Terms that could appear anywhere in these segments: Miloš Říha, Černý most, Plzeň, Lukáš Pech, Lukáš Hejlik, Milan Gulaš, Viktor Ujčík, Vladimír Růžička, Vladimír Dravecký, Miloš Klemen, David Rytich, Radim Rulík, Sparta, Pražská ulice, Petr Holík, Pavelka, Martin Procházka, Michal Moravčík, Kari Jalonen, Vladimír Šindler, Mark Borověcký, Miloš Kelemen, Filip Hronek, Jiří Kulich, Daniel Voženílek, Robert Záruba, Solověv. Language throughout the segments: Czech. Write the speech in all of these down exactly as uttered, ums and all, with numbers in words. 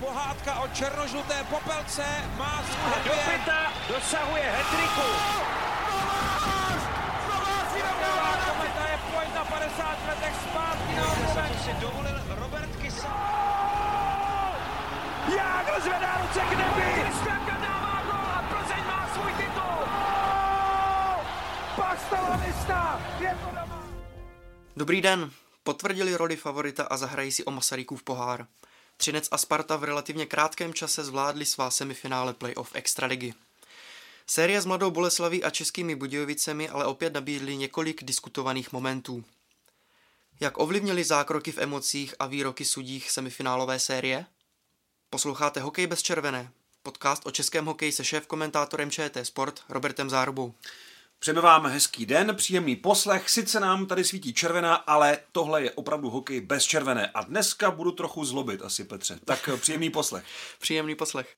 Pohádka o černožluté popelce má svůj hat-trick. Dosahuje hat-tricku. Kometa je pojď na padesáti letech zpátky na obrovek. Si dovolil Robert Kysa. Jágl zvedá ruce k nebi. Kristianka dává gol a Plzeň má svůj titul. Pastalanista je to doma. Dobrý den. Potvrdili roli favorita a zahrají si o Masarykův pohár. Třinec a Sparta v relativně krátkém čase zvládli svá semifinále playoff extraligy. Série s Mladou Boleslaví a Českými Budějovicemi ale opět nabídly několik diskutovaných momentů. Jak ovlivnily zákroky v emocích a výroky sudích semifinálové série? Posloucháte Hokej bez červené, podcast o českém hokeji se šéfkomentátorem Č T Sport Robertem Zárubou. Přejeme vám hezký den, příjemný poslech, sice nám tady svítí červená, ale tohle je opravdu hokej bez červené a dneska budu trochu zlobit asi, Petře, tak příjemný poslech. Příjemný poslech.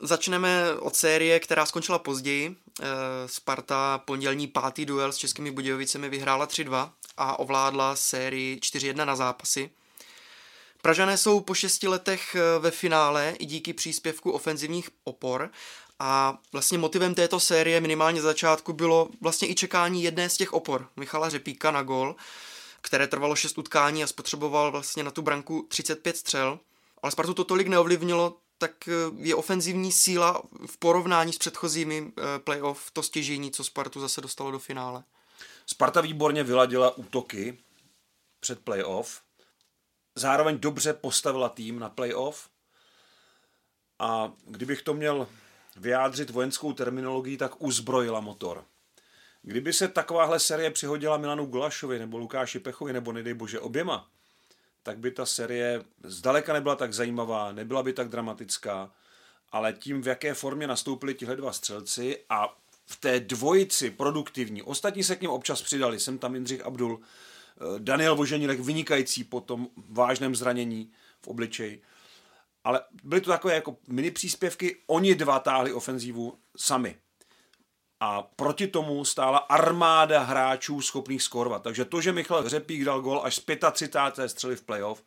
Začneme od série, která skončila později. Sparta pondělní pátý duel s Českými Budějovicemi vyhrála tři dva a ovládla sérii čtyři jedna na zápasy. Pražané jsou po šesti letech ve finále i díky příspěvku ofenzivních opor. A vlastně motivem této série minimálně z začátku bylo vlastně i čekání jedné z těch opor, Michala Řepíka na gól, které trvalo šest utkání a spotřeboval vlastně na tu branku třicet pět střel. Ale Spartu to tolik neovlivnilo, tak je ofenzivní síla v porovnání s předchozími playoff to stěžejní, co Spartu zase dostalo do finále. Sparta výborně vyladila útoky před playoff, zároveň dobře postavila tým na playoff a kdybych to měl vyjádřit vojenskou terminologií, tak uzbrojila motor. Kdyby se takováhle série přihodila Milanu Gulašovi nebo Lukáši Pechovi nebo nedej bože oběma, tak by ta série zdaleka nebyla tak zajímavá, nebyla by tak dramatická, ale tím, v jaké formě nastoupili tihle dva střelci a v té dvojici produktivní, ostatní se k něm občas přidali, jsem tam Jindřich Abdul, Daniel Voženílek vynikající po tom vážném zranění v obličeji, ale byly to takové jako mini příspěvky, oni dva táhli ofenzívu sami. A proti tomu stála armáda hráčů schopných skórovat. Takže to, že Michal Řepík dal gól až z třicáté páté střely v playoff,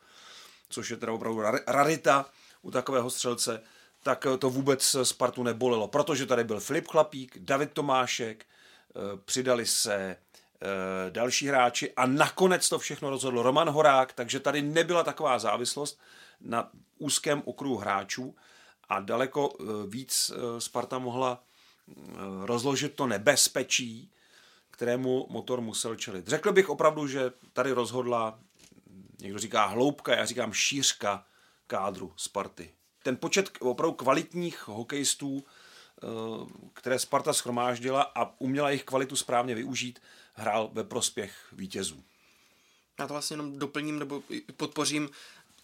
což je teda opravdu rarita u takového střelce, tak to vůbec Spartu nebolelo. Protože tady byl Filip Chlapík, David Tomášek, přidali se další hráči a nakonec to všechno rozhodl Roman Horák, takže tady nebyla taková závislost na úzkém okruhu hráčů a daleko víc Sparta mohla rozložit to nebezpečí, kterému motor musel čelit. Řekl bych opravdu, že tady rozhodla, někdo říká hloubka, já říkám šířka kádru Sparty. Ten počet opravdu kvalitních hokejistů, které Sparta shromáždila a uměla jejich kvalitu správně využít, hrál ve prospěch vítězů. Já to vlastně jenom doplním nebo podpořím.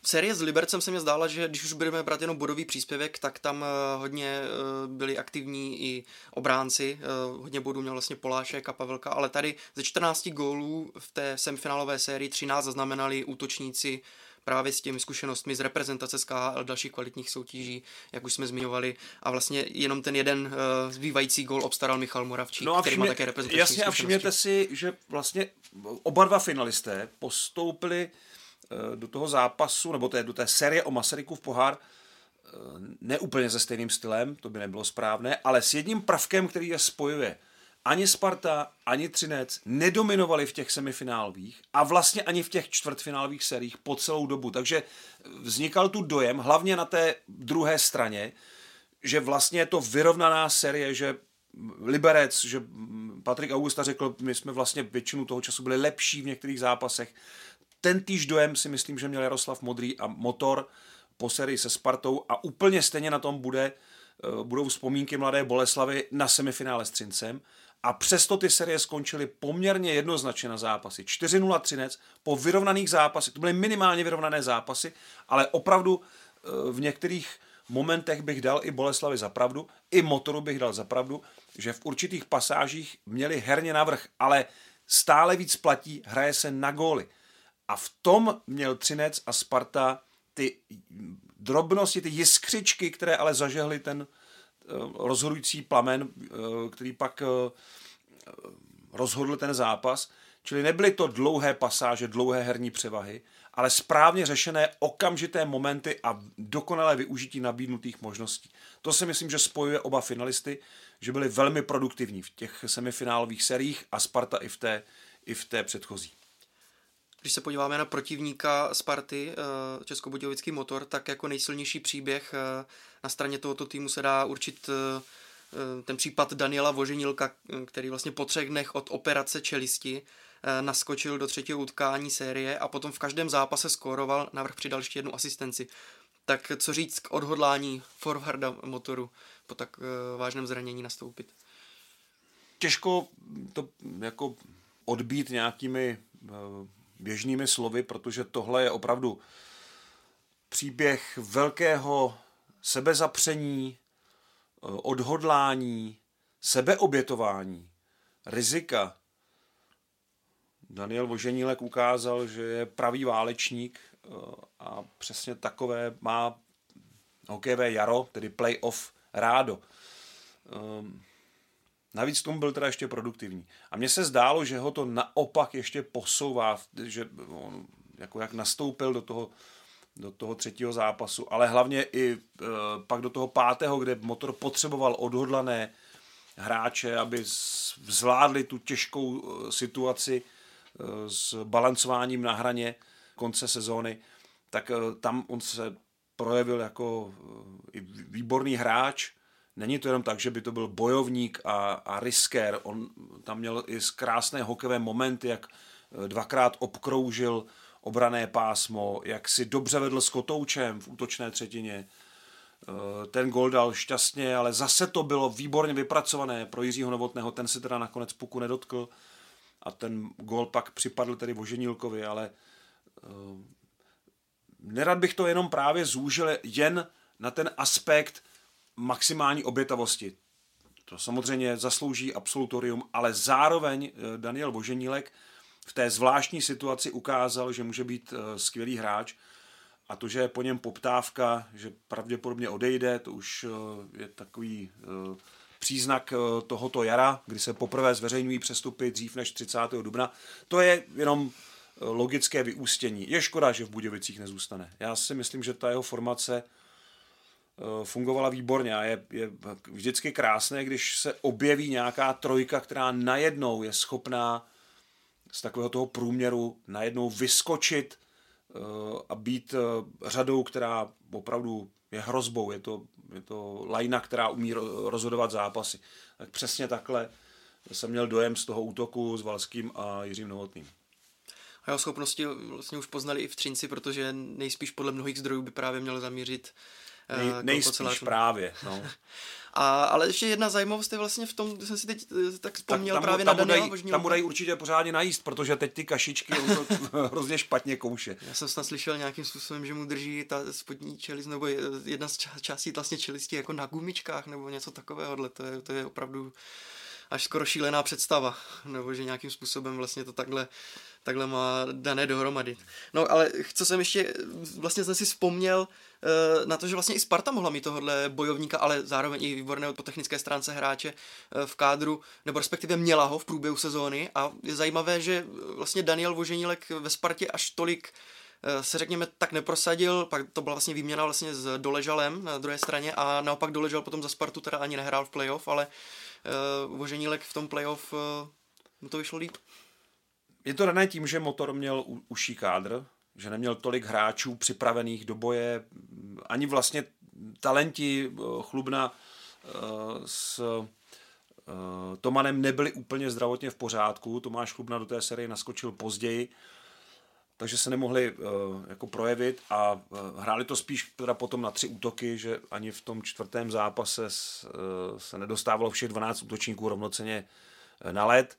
Série s Libercem se mi zdála, že když už budeme brát jenom bodový příspěvek, tak tam hodně byli aktivní i obránci. Hodně bodů měl vlastně Polášek a Pavelka, ale tady ze čtrnácti gólů v té semifinálové sérii třináct zaznamenali útočníci právě s těmi zkušenostmi z reprezentace z K H L, dalších kvalitních soutěží, jak už jsme zmiňovali. A vlastně jenom ten jeden zbývající gól obstaral Michal Moravčík, no který všimně, má také reprezentační jasně zkušenosti. A všimněte si, že vlastně oba dva finalisté postoupili do toho zápasu, nebo té, do té série o Masarykův pohár, ne úplně se stejným stylem, to by nebylo správné, ale s jedním prvkem, který je spojuje. Ani Sparta, ani Třinec nedominovali v těch semifinálových a vlastně ani v těch čtvrtfinálových sériích po celou dobu. Takže vznikal tu dojem, hlavně na té druhé straně, že vlastně je to vyrovnaná série, že Liberec, že Patrik Augusta řekl, my jsme vlastně většinu toho času byli lepší v některých zápasech. Tentýž dojem si myslím, že měl Jaroslav Modrý a motor po sérii se Spartou a úplně stejně na tom bude, budou vzpomínky Mladé Boleslavy na semifinále s Třincem. A přesto ty série skončily poměrně jednoznačně na zápasy. čtyři nula Třinec po vyrovnaných zápasech, to byly minimálně vyrovnané zápasy, ale opravdu v některých momentech bych dal i Boleslavi za pravdu, i motoru bych dal za pravdu, že v určitých pasážích měli herně navrch, ale stále víc platí, hraje se na góly. A v tom měl Třinec a Sparta ty drobnosti, ty jiskřičky, které ale zažehly ten rozhodující plamen, který pak rozhodl ten zápas. Čili nebyly to dlouhé pasáže, dlouhé herní převahy, ale správně řešené okamžité momenty a dokonalé využití nabídnutých možností. To si myslím, že spojuje oba finalisty, že byli velmi produktivní v těch semifinálových seriích a Sparta i v té, i v té předchozí. Když se podíváme na protivníka Sparty, Českobudějovický Motor, tak jako nejsilnější příběh na straně tohoto týmu se dá určit ten případ Daniela Voženílka, který vlastně po třech dnech od operace čelisti naskočil do třetího utkání série a potom v každém zápase skóroval, navrch přidal ještě jednu asistenci. Tak co říct k odhodlání forwarda Motoru po tak vážném zranění nastoupit? Těžko to jako odbít nějakými běžnými slovy, protože tohle je opravdu příběh velkého sebezapření, odhodlání, sebeobětování, rizika. Daniel Voženílek ukázal, že je pravý válečník a přesně takové má hokejové jaro, tedy playoff rádo. Navíc tomu byl teda ještě produktivní. A mně se zdálo, že ho to naopak ještě posouvá, že on jako jak nastoupil do toho, do toho třetího zápasu, ale hlavně i e, pak do toho pátého, kde Motor potřeboval odhodlané hráče, aby zvládli tu těžkou situaci e, s balancováním na hraně konce sezóny, tak e, tam on se projevil jako e, výborný hráč. Není to jenom tak, že by to byl bojovník a, a riskér. On tam měl i krásné hokejové momenty, jak dvakrát obkroužil obrané pásmo, jak si dobře vedl s Kotoučem v útočné třetině. Ten gol dal šťastně, ale zase to bylo výborně vypracované pro Jiřího Novotného. Ten si teda nakonec puku nedotkl a ten gol pak připadl tedy Voženílkovi, ale nerad bych to jenom právě zúžil jen na ten aspekt maximální obětavosti. To samozřejmě zaslouží absolutorium, ale zároveň Daniel Voženílek v té zvláštní situaci ukázal, že může být skvělý hráč a to, že je po něm poptávka, že pravděpodobně odejde, to už je takový příznak tohoto jara, kdy se poprvé zveřejňují přestupy dřív než třicátého dubna. To je jenom logické vyústění. Je škoda, že v Budějovicích nezůstane. Já si myslím, že ta jeho formace fungovala výborně a je, je vždycky krásné, když se objeví nějaká trojka, která najednou je schopná z takového toho průměru najednou vyskočit a být řadou, která opravdu je hrozbou. Je to, je to lajna, která umí rozhodovat zápasy. Tak přesně takhle jsem měl dojem z toho útoku s Valským a Jiřím Novotným. A jeho schopnosti vlastně už poznali i v Třinci, protože nejspíš podle mnohých zdrojů by právě měl zamířit Nej, nejspíš právě. No. A, ale ještě jedna zajímavost je vlastně v tom, jsem si teď tak vzpomněl tak tam, právě tam na Daniela Boženílka. Tam mu dají určitě pořádně najíst, protože teď ty kašičky on to hrozně špatně kouše. Já jsem snad slyšel nějakým způsobem, že mu drží ta spodní čelist, nebo jedna z částí vlastně čelisti jako na gumičkách, nebo něco takového. To je, to je opravdu až skoro šílená představa, nebo že nějakým způsobem vlastně to takhle takhle má dané dohromady. No ale co jsem ještě, vlastně jsem si vzpomněl e, na to, že vlastně i Sparta mohla mít tohohle bojovníka, ale zároveň i výborného po technické stránce hráče e, v kádru, nebo respektive měla ho v průběhu sezóny a je zajímavé, že vlastně Daniel Voženílek ve Spartě až tolik e, se řekněme tak neprosadil, pak to byla vlastně výměna vlastně s Doležalem na druhé straně a naopak Doležal potom za Spartu teda ani nehrál v playoff, ale e, Voženílek v tom playoff e, mu to vyšlo líp. Je to dané tím, že Motor měl užší kádr, že neměl tolik hráčů připravených do boje, ani vlastně talenti Chlubna s Tomanem nebyli úplně zdravotně v pořádku. Tomáš Chlubna do té série naskočil později, takže se nemohli jako projevit a hráli to spíš teda potom na tři útoky, že ani v tom čtvrtém zápase se nedostávalo všech dvanáct útočníků rovnocenně na led.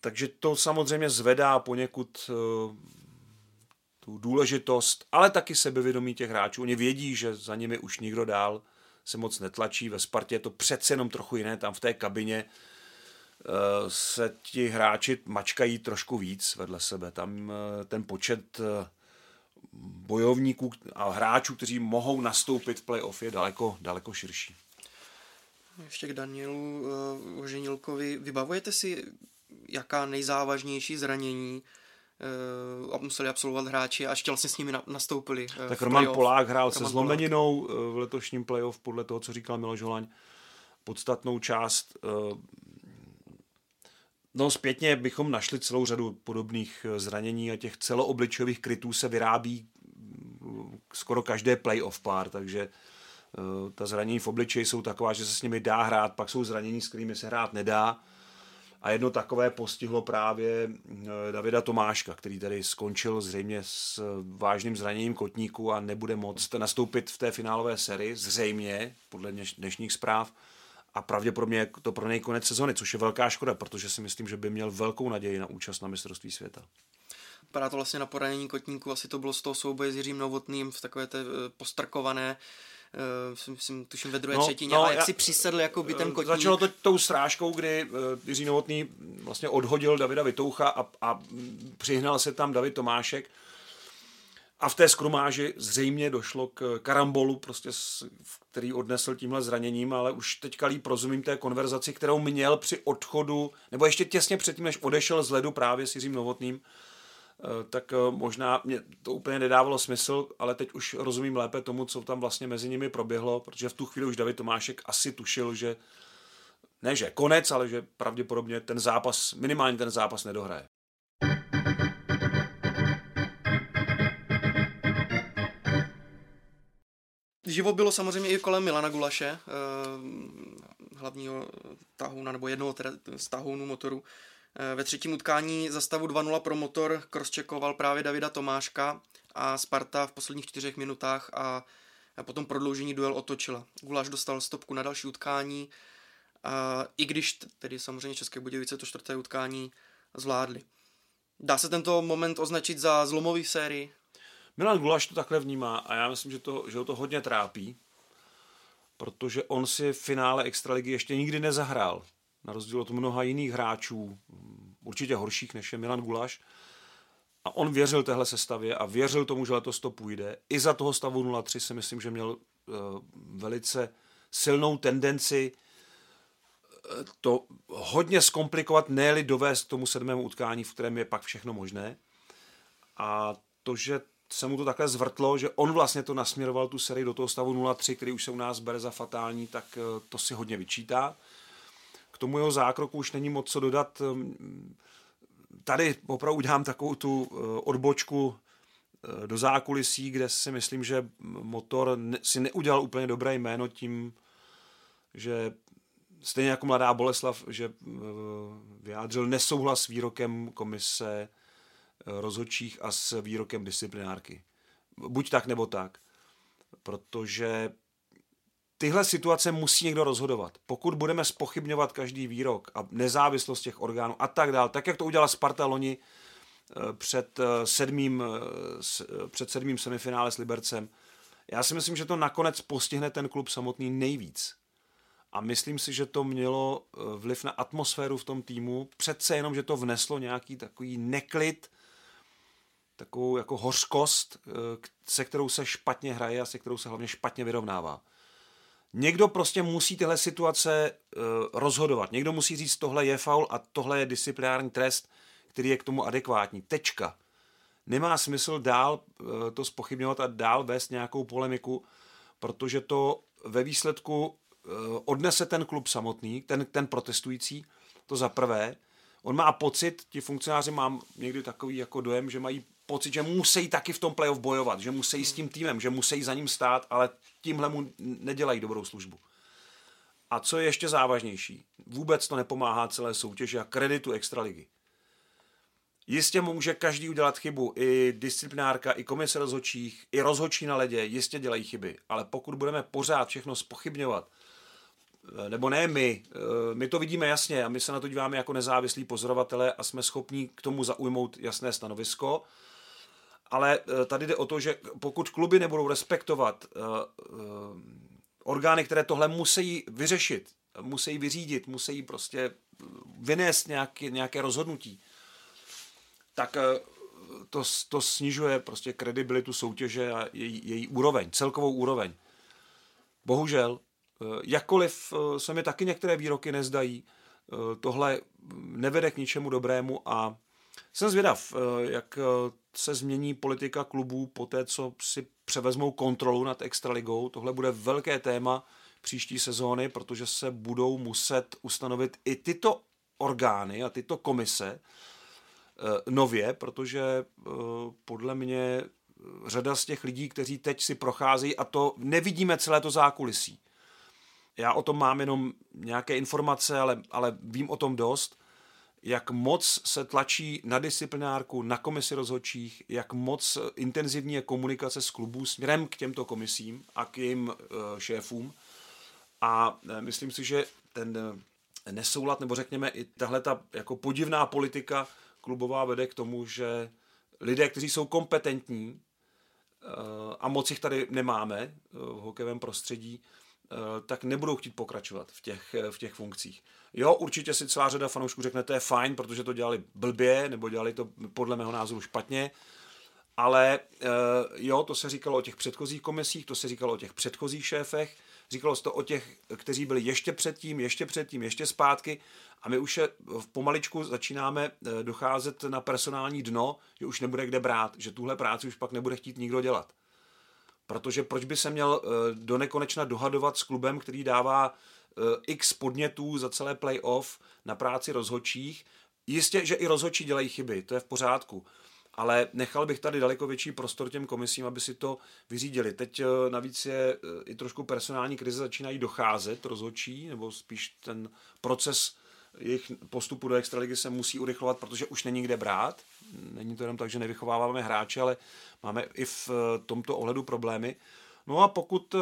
Takže to samozřejmě zvedá poněkud tu důležitost, ale taky sebevědomí těch hráčů. Oni vědí, že za nimi už nikdo dál se moc netlačí. Ve Spartě je to přece jenom trochu jiné. Tam v té kabině se ti hráči mačkají trošku víc vedle sebe. Tam ten počet bojovníků a hráčů, kteří mohou nastoupit v play-off, je daleko, daleko širší. Ještě k Danielu Voženílkovi. Vybavujete si, jaká nejzávažnější zranění a museli absolvovat hráči a ještě vlastně s nimi nastoupili. Tak Roman Polák hrál Roman se zlomeninou Polák. V letošním playoff, podle toho, co říkal Miloš Holaň, podstatnou část. No zpětně bychom našli celou řadu podobných zranění a těch celoobličových krytů se vyrábí skoro každé playoff pár, takže ta zranění v obličeji jsou taková, že se s nimi dá hrát, pak jsou zranění, s kterými se hrát nedá. A jedno takové postihlo právě Davida Tomáška, který tady skončil zřejmě s vážným zraněním kotníku a nebude moct nastoupit v té finálové sérii, zřejmě, podle dnešních zpráv. A pravděpodobně to pro něj konec sezony, což je velká škoda, protože si myslím, že by měl velkou naději na účast na mistrovství světa. Vypadá to vlastně na poranění kotníku, asi to bylo z toho souboje s Jiřím Novotným v takové té postrkované, myslím, tuším ve druhé no, třetině, no, a jak já, si přisedl jako by ten kotník. Začalo to tou srážkou, kdy Jiří Novotný vlastně odhodil Davida Vitoucha a, a přihnal se tam David Tomášek. A v té skrumáži zřejmě došlo k karambolu, prostě, který odnesl tímhle zraněním, ale už teďka líp rozumím té konverzaci, kterou měl při odchodu, nebo ještě těsně předtím, než odešel z ledu právě s Jiřím Novotným, tak možná mě to úplně nedávalo smysl, ale teď už rozumím lépe tomu, co tam vlastně mezi nimi proběhlo, protože v tu chvíli už David Tomášek asi tušil, že ne, že konec, ale že pravděpodobně ten zápas, minimálně ten zápas nedohraje. Život bylo samozřejmě i kolem Milana Gulaše, hlavního tahouna, nebo jednoho teda z tahounů motoru. Ve třetím utkání za stavu dva nula pro motor crosscheckoval právě Davida Tomáška a Sparta v posledních čtyřech minutách a potom prodloužení duel otočila. Gulaš dostal stopku na další utkání, i když tedy samozřejmě České Budějovice to čtvrté utkání zvládli. Dá se tento moment označit za zlomový sérii? Milan Gulaš to takhle vnímá a já myslím, že, to, že ho to hodně trápí, protože on si v finále extraligy ještě nikdy nezahrál. Na rozdíl od mnoha jiných hráčů, určitě horších než je Milan Gulaš. A on věřil téhle sestavě a věřil tomu, že letos to půjde. I za toho stavu nula tři si myslím, že měl velice silnou tendenci to hodně zkomplikovat, ne-li dovést k tomu sedmému utkání, v kterém je pak všechno možné. A to, že se mu to takhle zvrtlo, že on vlastně to nasměroval tu sérii do toho stavu nula tři, který už se u nás bere za fatální, tak to si hodně vyčítá. K tomu jeho zákroku už není moc co dodat. Tady opravdu udělám takovou tu odbočku do zákulisí, kde si myslím, že motor si neudělal úplně dobré jméno tím, že stejně jako Mladá Boleslav, že vyjádřil nesouhlas s výrokem komise rozhodčích a s výrokem disciplinárky. Buď tak, nebo tak. Protože tyhle situace musí někdo rozhodovat. Pokud budeme zpochybňovat každý výrok a nezávislost těch orgánů a tak dál, tak jak to udělala Sparta loni před sedmým, před sedmým semifinále s Libercem, já si myslím, že to nakonec postihne ten klub samotný nejvíc. A myslím si, že to mělo vliv na atmosféru v tom týmu. Přece jenom, že to vneslo nějaký takový neklid, takovou jako hořkost, se kterou se špatně hraje a se kterou se hlavně špatně vyrovnává. Někdo prostě musí tyhle situace rozhodovat. Někdo musí říct, tohle je faul a tohle je disciplinární trest, který je k tomu adekvátní. Tečka. Nemá smysl dál to zpochybňovat a dál vést nějakou polemiku, protože to ve výsledku odnese ten klub samotný, ten, ten protestující, to za prvé. On má pocit, ti funkcionáři mám někdy takový jako dojem, že mají pocit, že musí taky v tom playoff bojovat, že musí s tím týmem, že musí za ním stát, ale tímhle mu nedělají dobrou službu. A co je ještě závažnější, vůbec to nepomáhá celé soutěži a kreditu extraligy. Jistě může každý udělat chybu, i disciplinárka, i komise rozhodčích, i rozhodčí na ledě, jistě dělají chyby, ale pokud budeme pořád všechno zpochybňovat, nebo ne my, my to vidíme jasně a my se na to díváme jako nezávislí pozorovatelé a jsme schopní k tomu zaujmout jasné stanovisko, ale tady jde o to, že pokud kluby nebudou respektovat orgány, které tohle musí vyřešit, musí vyřídit, musí prostě vynést nějaké, nějaké rozhodnutí, tak to, to snižuje prostě kredibilitu soutěže a její, její úroveň, celkovou úroveň. Bohužel, jakkoliv se mi taky některé výroky nezdají, tohle nevede k ničemu dobrému a Jsem zvědav, jak se změní politika klubů po té, co si převezmou kontrolu nad extraligou. Tohle bude velké téma příští sezóny, protože se budou muset ustanovit i tyto orgány a tyto komise nově, protože podle mě řada z těch lidí, kteří teď si procházejí, a to nevidíme celé to zákulisí. Já o tom mám jenom nějaké informace, ale, ale vím o tom dost, jak moc se tlačí na disciplinárku, na komisi rozhodčích, jak moc intenzivní je komunikace s klubů směrem k těmto komisím a k jejím šéfům. A myslím si, že ten nesoulad, nebo řekněme i tahle ta jako podivná politika klubová vede k tomu, že lidé, kteří jsou kompetentní, a moc jich tady nemáme v hokejovém prostředí, tak nebudou chtít pokračovat v těch, v těch funkcích. Jo, určitě si celá řada fanoušků řekne, to je fajn, protože to dělali blbě, nebo dělali to podle mého názoru špatně, ale jo, to se říkalo o těch předchozích komisích, to se říkalo o těch předchozích šéfech, říkalo se to o těch, kteří byli ještě předtím, ještě předtím, ještě zpátky, a my už je pomaličku začínáme docházet na personální dno, že už nebude kde brát, že tuhle práci už pak nebude chtít nikdo dělat. Protože proč by se měl do nekonečna dohadovat s klubem, který dává x podnětů za celé playoff na práci rozhodčích. Jistě, že i rozhodčí dělají chyby, to je v pořádku. Ale nechal bych tady daleko větší prostor těm komisím, aby si to vyřídili. Teď navíc je i trošku personální krize, začínají docházet rozhodčí, nebo spíš ten proces jejich postupu do extraligy se musí urychlovat, protože už není kde brát. Není to jenom tak, že nevychováváme hráče, ale máme i v tomto ohledu problémy. No a pokud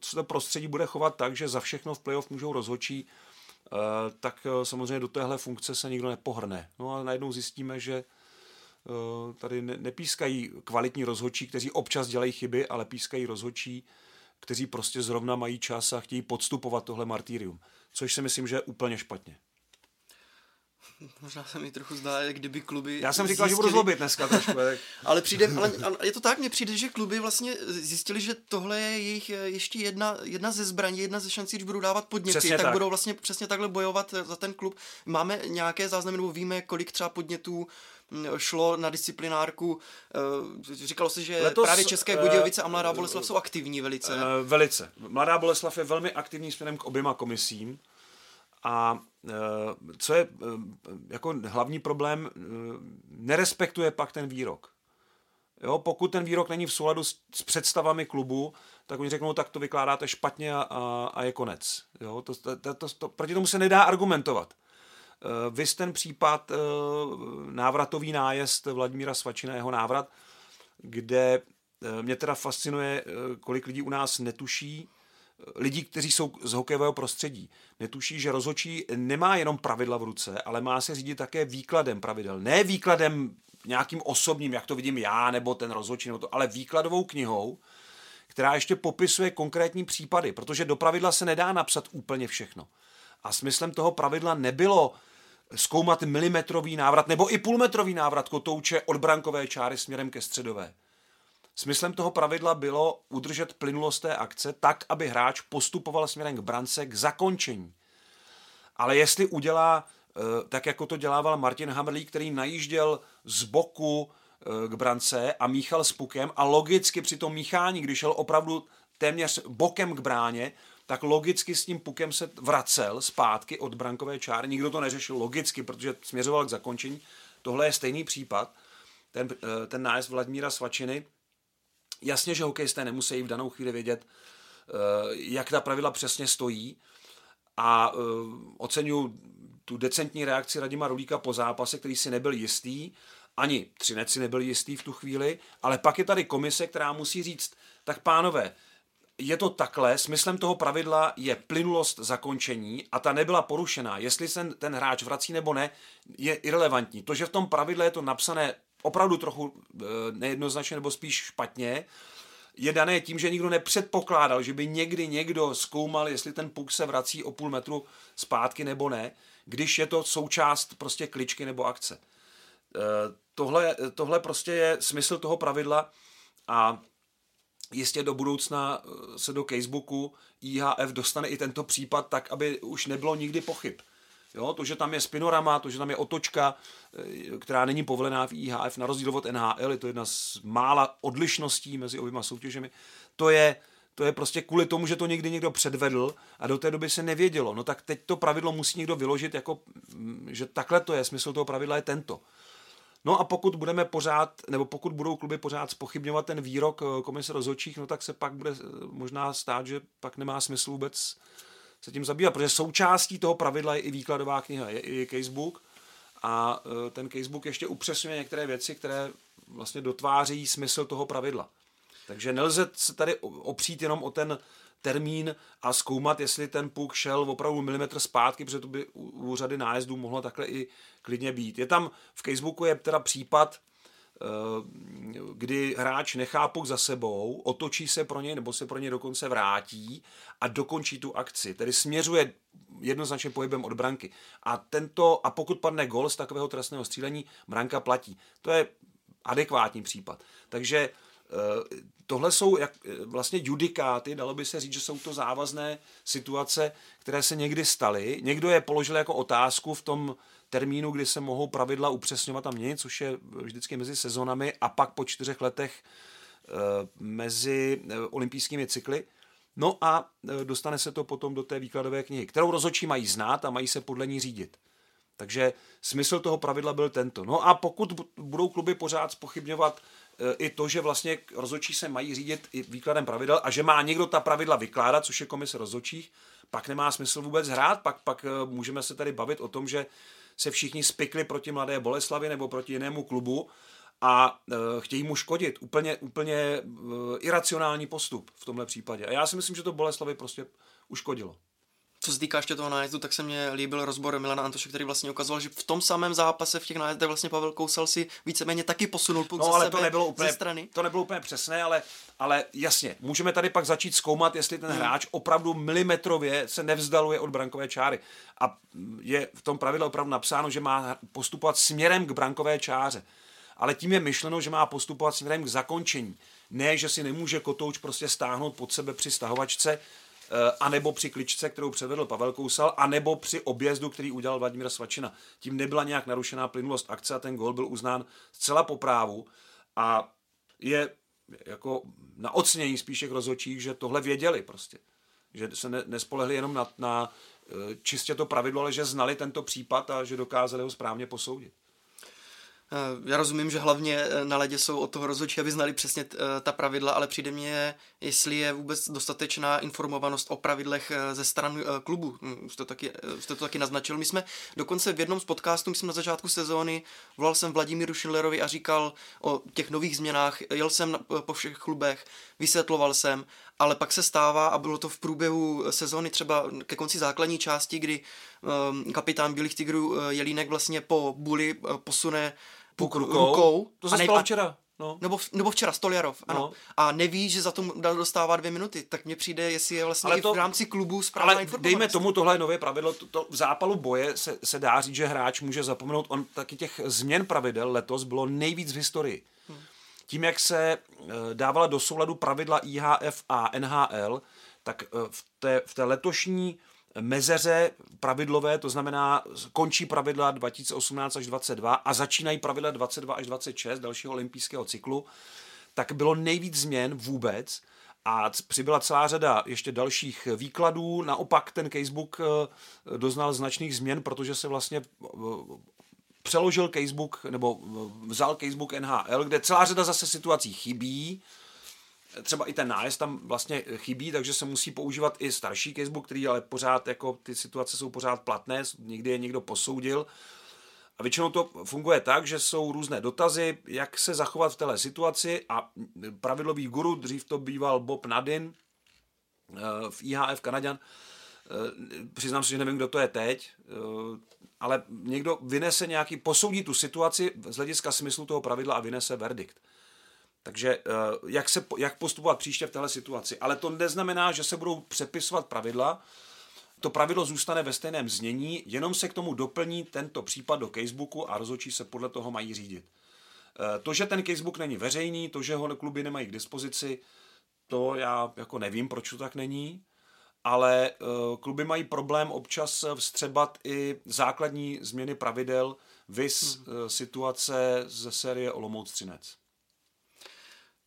se to prostředí bude chovat tak, že za všechno v playoff můžou rozhodčí, tak samozřejmě do téhle funkce se nikdo nepohrne. No a najednou zjistíme, že tady nepískají kvalitní rozhodčí, kteří občas dělají chyby, ale pískají rozhodčí, kteří prostě zrovna mají čas a chtějí podstupovat tohle martýrium. Což si myslím, že je úplně špatně. Možná se mi trochu zdá, jak kdyby kluby... Já jsem říkal, zjistili... že budu zlobit dneska trošku. ale, přijde, ale, ale je to tak, mně přijde, že kluby vlastně zjistili, že tohle je jejich ještě jedna, jedna ze zbraní, jedna ze šancí, když budou dávat podněty, tak, tak budou vlastně přesně takhle bojovat za ten klub. Máme nějaké záznamy, nebo víme, kolik třeba podnětů šlo na disciplinárku. Říkalo se, že letos právě České Budějovice a Mladá Boleslav jsou aktivní velice. Velice. Mladá Boleslav je velmi aktivní směrem k oběma komisím. A co je jako hlavní problém, nerespektuje pak ten výrok. Jo, pokud ten výrok není v souladu s, s představami klubu, tak oni řeknou, tak to vykládáte špatně a, a, a je konec. Jo, to, to, to, to, proti tomu se nedá argumentovat. Viz ten případ návratový nájezd Vladimíra Svačina, jeho návrat, kde mě teda fascinuje, kolik lidí u nás netuší, lidí, kteří jsou z hokejového prostředí, netuší, že rozhodčí nemá jenom pravidla v ruce, ale má se řídit také výkladem pravidel. Ne výkladem nějakým osobním, jak to vidím já, nebo ten rozhodčí, nebo to, ale výkladovou knihou, která ještě popisuje konkrétní případy, protože do pravidla se nedá napsat úplně všechno. A smyslem toho pravidla nebylo zkoumat milimetrový návrat, nebo i půlmetrový návrat kotouče od brankové čáry směrem ke středové. Smyslem toho pravidla bylo udržet plynulost té akce tak, aby hráč postupoval směrem k brance k zakončení. Ale jestli udělá, tak jako to dělával Martin Hamrlík, který najížděl z boku k brance a míchal s pukem a logicky při tom míchání, když šel opravdu téměř bokem k bráně, tak logicky s tím pukem se vracel zpátky od brankové čáry. Nikdo to neřešil logicky, protože směřoval k zakončení. Tohle je stejný případ. Ten, ten nájezd Vladimíra Svačiny. Jasně, že hokejisté nemusí v danou chvíli vědět, jak ta pravidla přesně stojí, a oceňuji tu decentní reakci Radima Rulíka po zápase, který si nebyl jistý, ani Třinec si nebyl jistý v tu chvíli, ale pak je tady komise, která musí říct, tak pánové, je to takhle, smyslem toho pravidla je plynulost zakončení a ta nebyla porušená. Jestli se ten hráč vrací nebo ne, je irelevantní. To, že v tom pravidle je to napsané opravdu trochu nejednoznačně nebo spíš špatně, je dané tím, že nikdo nepředpokládal, že by někdy někdo zkoumal, jestli ten puk se vrací o půl metru zpátky nebo ne, když je to součást prostě kličky nebo akce. Tohle, tohle prostě je smysl toho pravidla a jistě do budoucna se do casebooku I H F dostane i tento případ tak, aby už nebylo nikdy pochyb. Jo, to, že tam je spinorama, to, že tam je otočka, která není povolená v I H F, na rozdíl od N H L, je to jedna z mála odlišností mezi oběma soutěžemi, to je, to je prostě kvůli tomu, že to někdy někdo předvedl a do té doby se nevědělo. No tak teď to pravidlo musí někdo vyložit, jako, že takhle to je, smysl toho pravidla je tento. No a pokud budeme pořád, nebo pokud budou kluby pořád zpochybňovat ten výrok komise rozhodčích, no tak se pak bude možná stát, že pak nemá smysl vůbec se tím zabývat, protože součástí toho pravidla je i výkladová kniha, je i casebook a ten casebook ještě upřesňuje některé věci, které vlastně dotváří smysl toho pravidla. Takže nelze se tady opřít jenom o ten termín a zkoumat, jestli ten puk šel opravdu milimetr zpátky, protože to by u řady nájezdů mohlo takhle i klidně být. Je tam, v casebooku je teda případ, kdy hráč nechá puk za sebou, otočí se pro něj nebo se pro něj dokonce vrátí a dokončí tu akci, tedy směřuje jednoznačně pohybem od branky. A, tento, a pokud padne gol z takového trestného střílení, branka platí. To je adekvátní případ. Takže tohle jsou jak, vlastně judikáty, dalo by se říct, že jsou to závazné situace, které se někdy staly. Někdo je položil jako otázku v tom termínu, kdy se mohou pravidla upřesňovat a měnit, což je vždycky mezi sezonami a pak po čtyřech letech mezi olympijskými cykly. No a dostane se to potom do té výkladové knihy, kterou rozhodčí mají znát a mají se podle ní řídit. Takže smysl toho pravidla byl tento. No a pokud budou kluby pořád zpochybňovat i to, že vlastně rozhodčí se mají řídit i výkladem pravidel a že má někdo ta pravidla vykládat, což je komise rozhodčích, pak nemá smysl vůbec hrát, pak, pak můžeme se tady bavit o tom, že se všichni spikli proti Mladé Boleslavi nebo proti jinému klubu a e, chtějí mu škodit. Úplně, úplně e, iracionální postup v tomhle případě. A já si myslím, že to Boleslavi prostě uškodilo. Co se týká ještě toho nájezdu, tak se mně líbil rozbor Milana Antoše, který vlastně ukazoval, že v tom samém zápase v těch nájezdech vlastně Pavel Kousal si víceméně taky posunul puk no, ze ale sebe, to nebylo úplně, ze strany. To nebylo úplně přesné, ale, ale jasně, můžeme tady pak začít zkoumat, jestli ten hmm. hráč opravdu milimetrově se nevzdaluje od brankové čáry. A je v tom pravidle opravdu napsáno, že má postupovat směrem k brankové čáře. Ale tím je myšleno, že má postupovat směrem k zakončení. Ne, že si nemůže kotouč prostě stáhnout pod sebe při stahovačce, a nebo při kličce, kterou předvedl Pavel Kousal, a nebo při objezdu, který udělal Vladimír Svačina. Tím nebyla nějak narušená plynulost akce a ten gól byl uznán zcela po právu a je jako na ocenění spíše k rozhodčích, že tohle věděli prostě. Že se ne, nespolehli jenom na, na čistě to pravidlo, ale že znali tento případ a že dokázali ho správně posoudit. Já rozumím, že hlavně na ledě jsou od toho rozhodčí, aby znali přesně ta pravidla, ale přijde mně, jestli je vůbec dostatečná informovanost o pravidlech ze strany klubu. Už to taky, už to taky naznačil. My jsme dokonce v jednom z podcastů, myslím na začátku sezóny, volal jsem Vladimíru Schindlerovi a říkal o těch nových změnách, jel jsem po všech klubech, vysvětloval jsem, ale pak se stává, a bylo to v průběhu sezóny třeba ke konci základní části, kdy kapitán Bílých tigrů Jelínek vlastně po buli posune puk rukou. rukou. To se stalo včera. No. Nebo, nebo včera, Stoljarov, ano. No. A neví, že za to dostává dvě minuty, tak mně přijde, jestli je vlastně to, i v rámci klubu správná informace. Ale dejme tomu tohle nové pravidlo, to, to v zápalu boje se, se dá říct, že hráč může zapomenout, on taky těch změn pravidel letos bylo nejvíc v historii. Hmm. Tím, jak se dávala do souladu pravidla I H F a N H L, tak v té, v té letošní mezeře pravidlové, to znamená končí pravidla dva tisíce osmnáct až dvacet dva a začínají pravidla dvacet dva až dvacet šest dalšího olympijského cyklu, tak bylo nejvíc změn vůbec a přibyla celá řada ještě dalších výkladů. Naopak ten casebook doznal značných změn, protože se vlastně přeložil casebook nebo vzal casebook N H L, kde celá řada zase situací chybí. Třeba i ten nájezd tam vlastně chybí, takže se musí používat i starší casebook, který ale pořád, jako ty situace jsou pořád platné, někdy je někdo posoudil. A většinou to funguje tak, že jsou různé dotazy, jak se zachovat v téhle situaci a pravidlový guru, dřív to býval Bob Nadin v I H F Kanaďan, přiznám se, že nevím, kdo to je teď, ale někdo vynese nějaký, posoudí tu situaci z hlediska smyslu toho pravidla a vynese verdikt. Takže jak, se, jak postupovat příště v téhle situaci. Ale to neznamená, že se budou přepisovat pravidla. To pravidlo zůstane ve stejném znění, jenom se k tomu doplní tento případ do casebooku a rozhodčí se podle toho mají řídit. To, že ten casebook není veřejný, to, že ho kluby nemají k dispozici, to já jako nevím, proč to tak není. ale kluby mají problém občas vstřebat i základní změny pravidel, viz hmm. situace ze série Olomouc Třinec.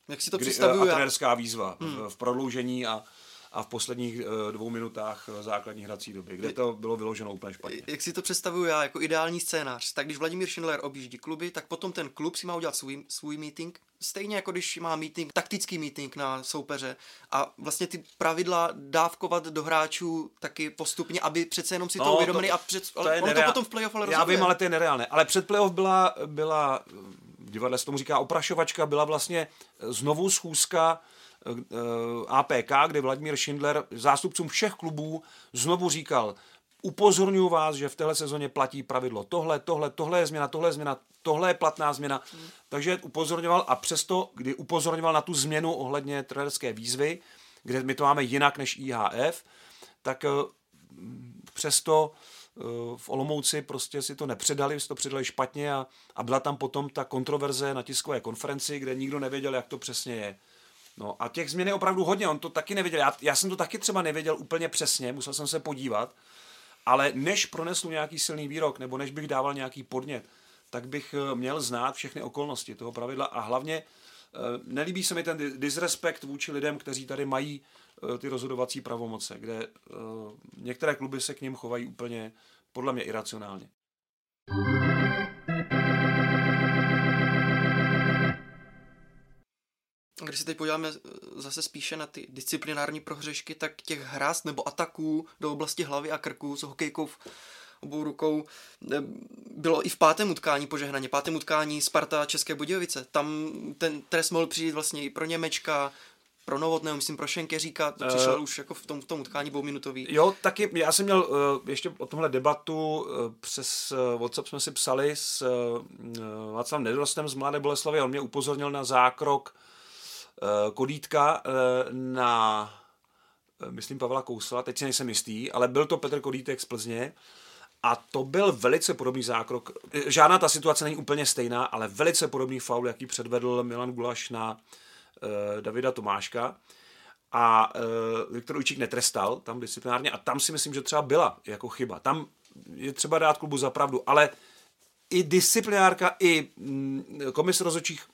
Jak si to představuju? A trenérská výzva hmm. v prodloužení a a v posledních dvou minutách základní hrací doby, kde to bylo vyloženo úplně špatně. Jak si to představuju já jako ideální scénář? Tak když Vladimír Šindler objíždí kluby, tak potom ten klub si má udělat svůj, svůj meeting, stejně jako když má meeting, taktický meeting na soupeře a vlastně ty pravidla dávkovat do hráčů taky postupně, aby přece jenom si no, to uvědomili to, a před, to on nereál... to potom v playoff ale rozhoduje. Já vím, ale to je nereálné. Ale před playoff byla, byla v divadle se tomu říká oprašovačka, byla vlastně znovu schůzka A P K, kde Vladimír Šindler zástupcům všech klubů znovu říkal, upozorňuji vás, že v téhle sezóně platí pravidlo tohle, tohle, tohle je změna, tohle je změna, tohle je platná změna. Hmm. Takže upozorňoval a přesto, kdy upozorňoval na tu změnu ohledně trenérské výzvy, kde my to máme jinak než I H F, tak přesto v Olomouci prostě si to nepředali, si to předali špatně a, a byla tam potom ta kontroverze na tiskové konferenci, kde nikdo nevěděl, jak to přesně je. No a těch změn je opravdu hodně, on to taky nevěděl, já, já jsem to taky třeba nevěděl úplně přesně, musel jsem se podívat, ale než proneslu nějaký silný výrok, nebo než bych dával nějaký podnět, tak bych měl znát všechny okolnosti toho pravidla a hlavně nelíbí se mi ten disrespekt vůči lidem, kteří tady mají ty rozhodovací pravomoce, kde některé kluby se k nim chovají úplně, podle mě, iracionálně. Když si teď podíváme zase spíše na ty disciplinární prohřešky, tak těch hrazd nebo ataků do oblasti hlavy a krku s hokejkou obou rukou bylo i v pátém utkání požehnaně. Pátém utkání Sparta České Budějovice. Tam ten trest mohl přijít vlastně i pro Němečka, pro Novotného, myslím pro Šenkeříka, to přišel uh, už jako v tom, v tom utkání dvouminutový. Jo, taky já jsem měl uh, ještě o tomhle debatu, uh, přes uh, WhatsApp jsme si psali s uh, Václavem Nedorostem z Mladé Boleslavy, on mě upozornil na zákrok Kodítka na, myslím, Pavla Kousla, teď si nejsem jistý, ale byl to Petr Kodítek z Plzně a to byl velice podobný zákrok. Žádná ta situace není úplně stejná, ale velice podobný faul, jaký předvedl Milan Gulaš na Davida Tomáška a Viktor Ujčík netrestal tam disciplinárně a tam si myslím, že třeba byla jako chyba. Tam je třeba dát klubu za pravdu, ale i disciplinárka, i komise rozhodčích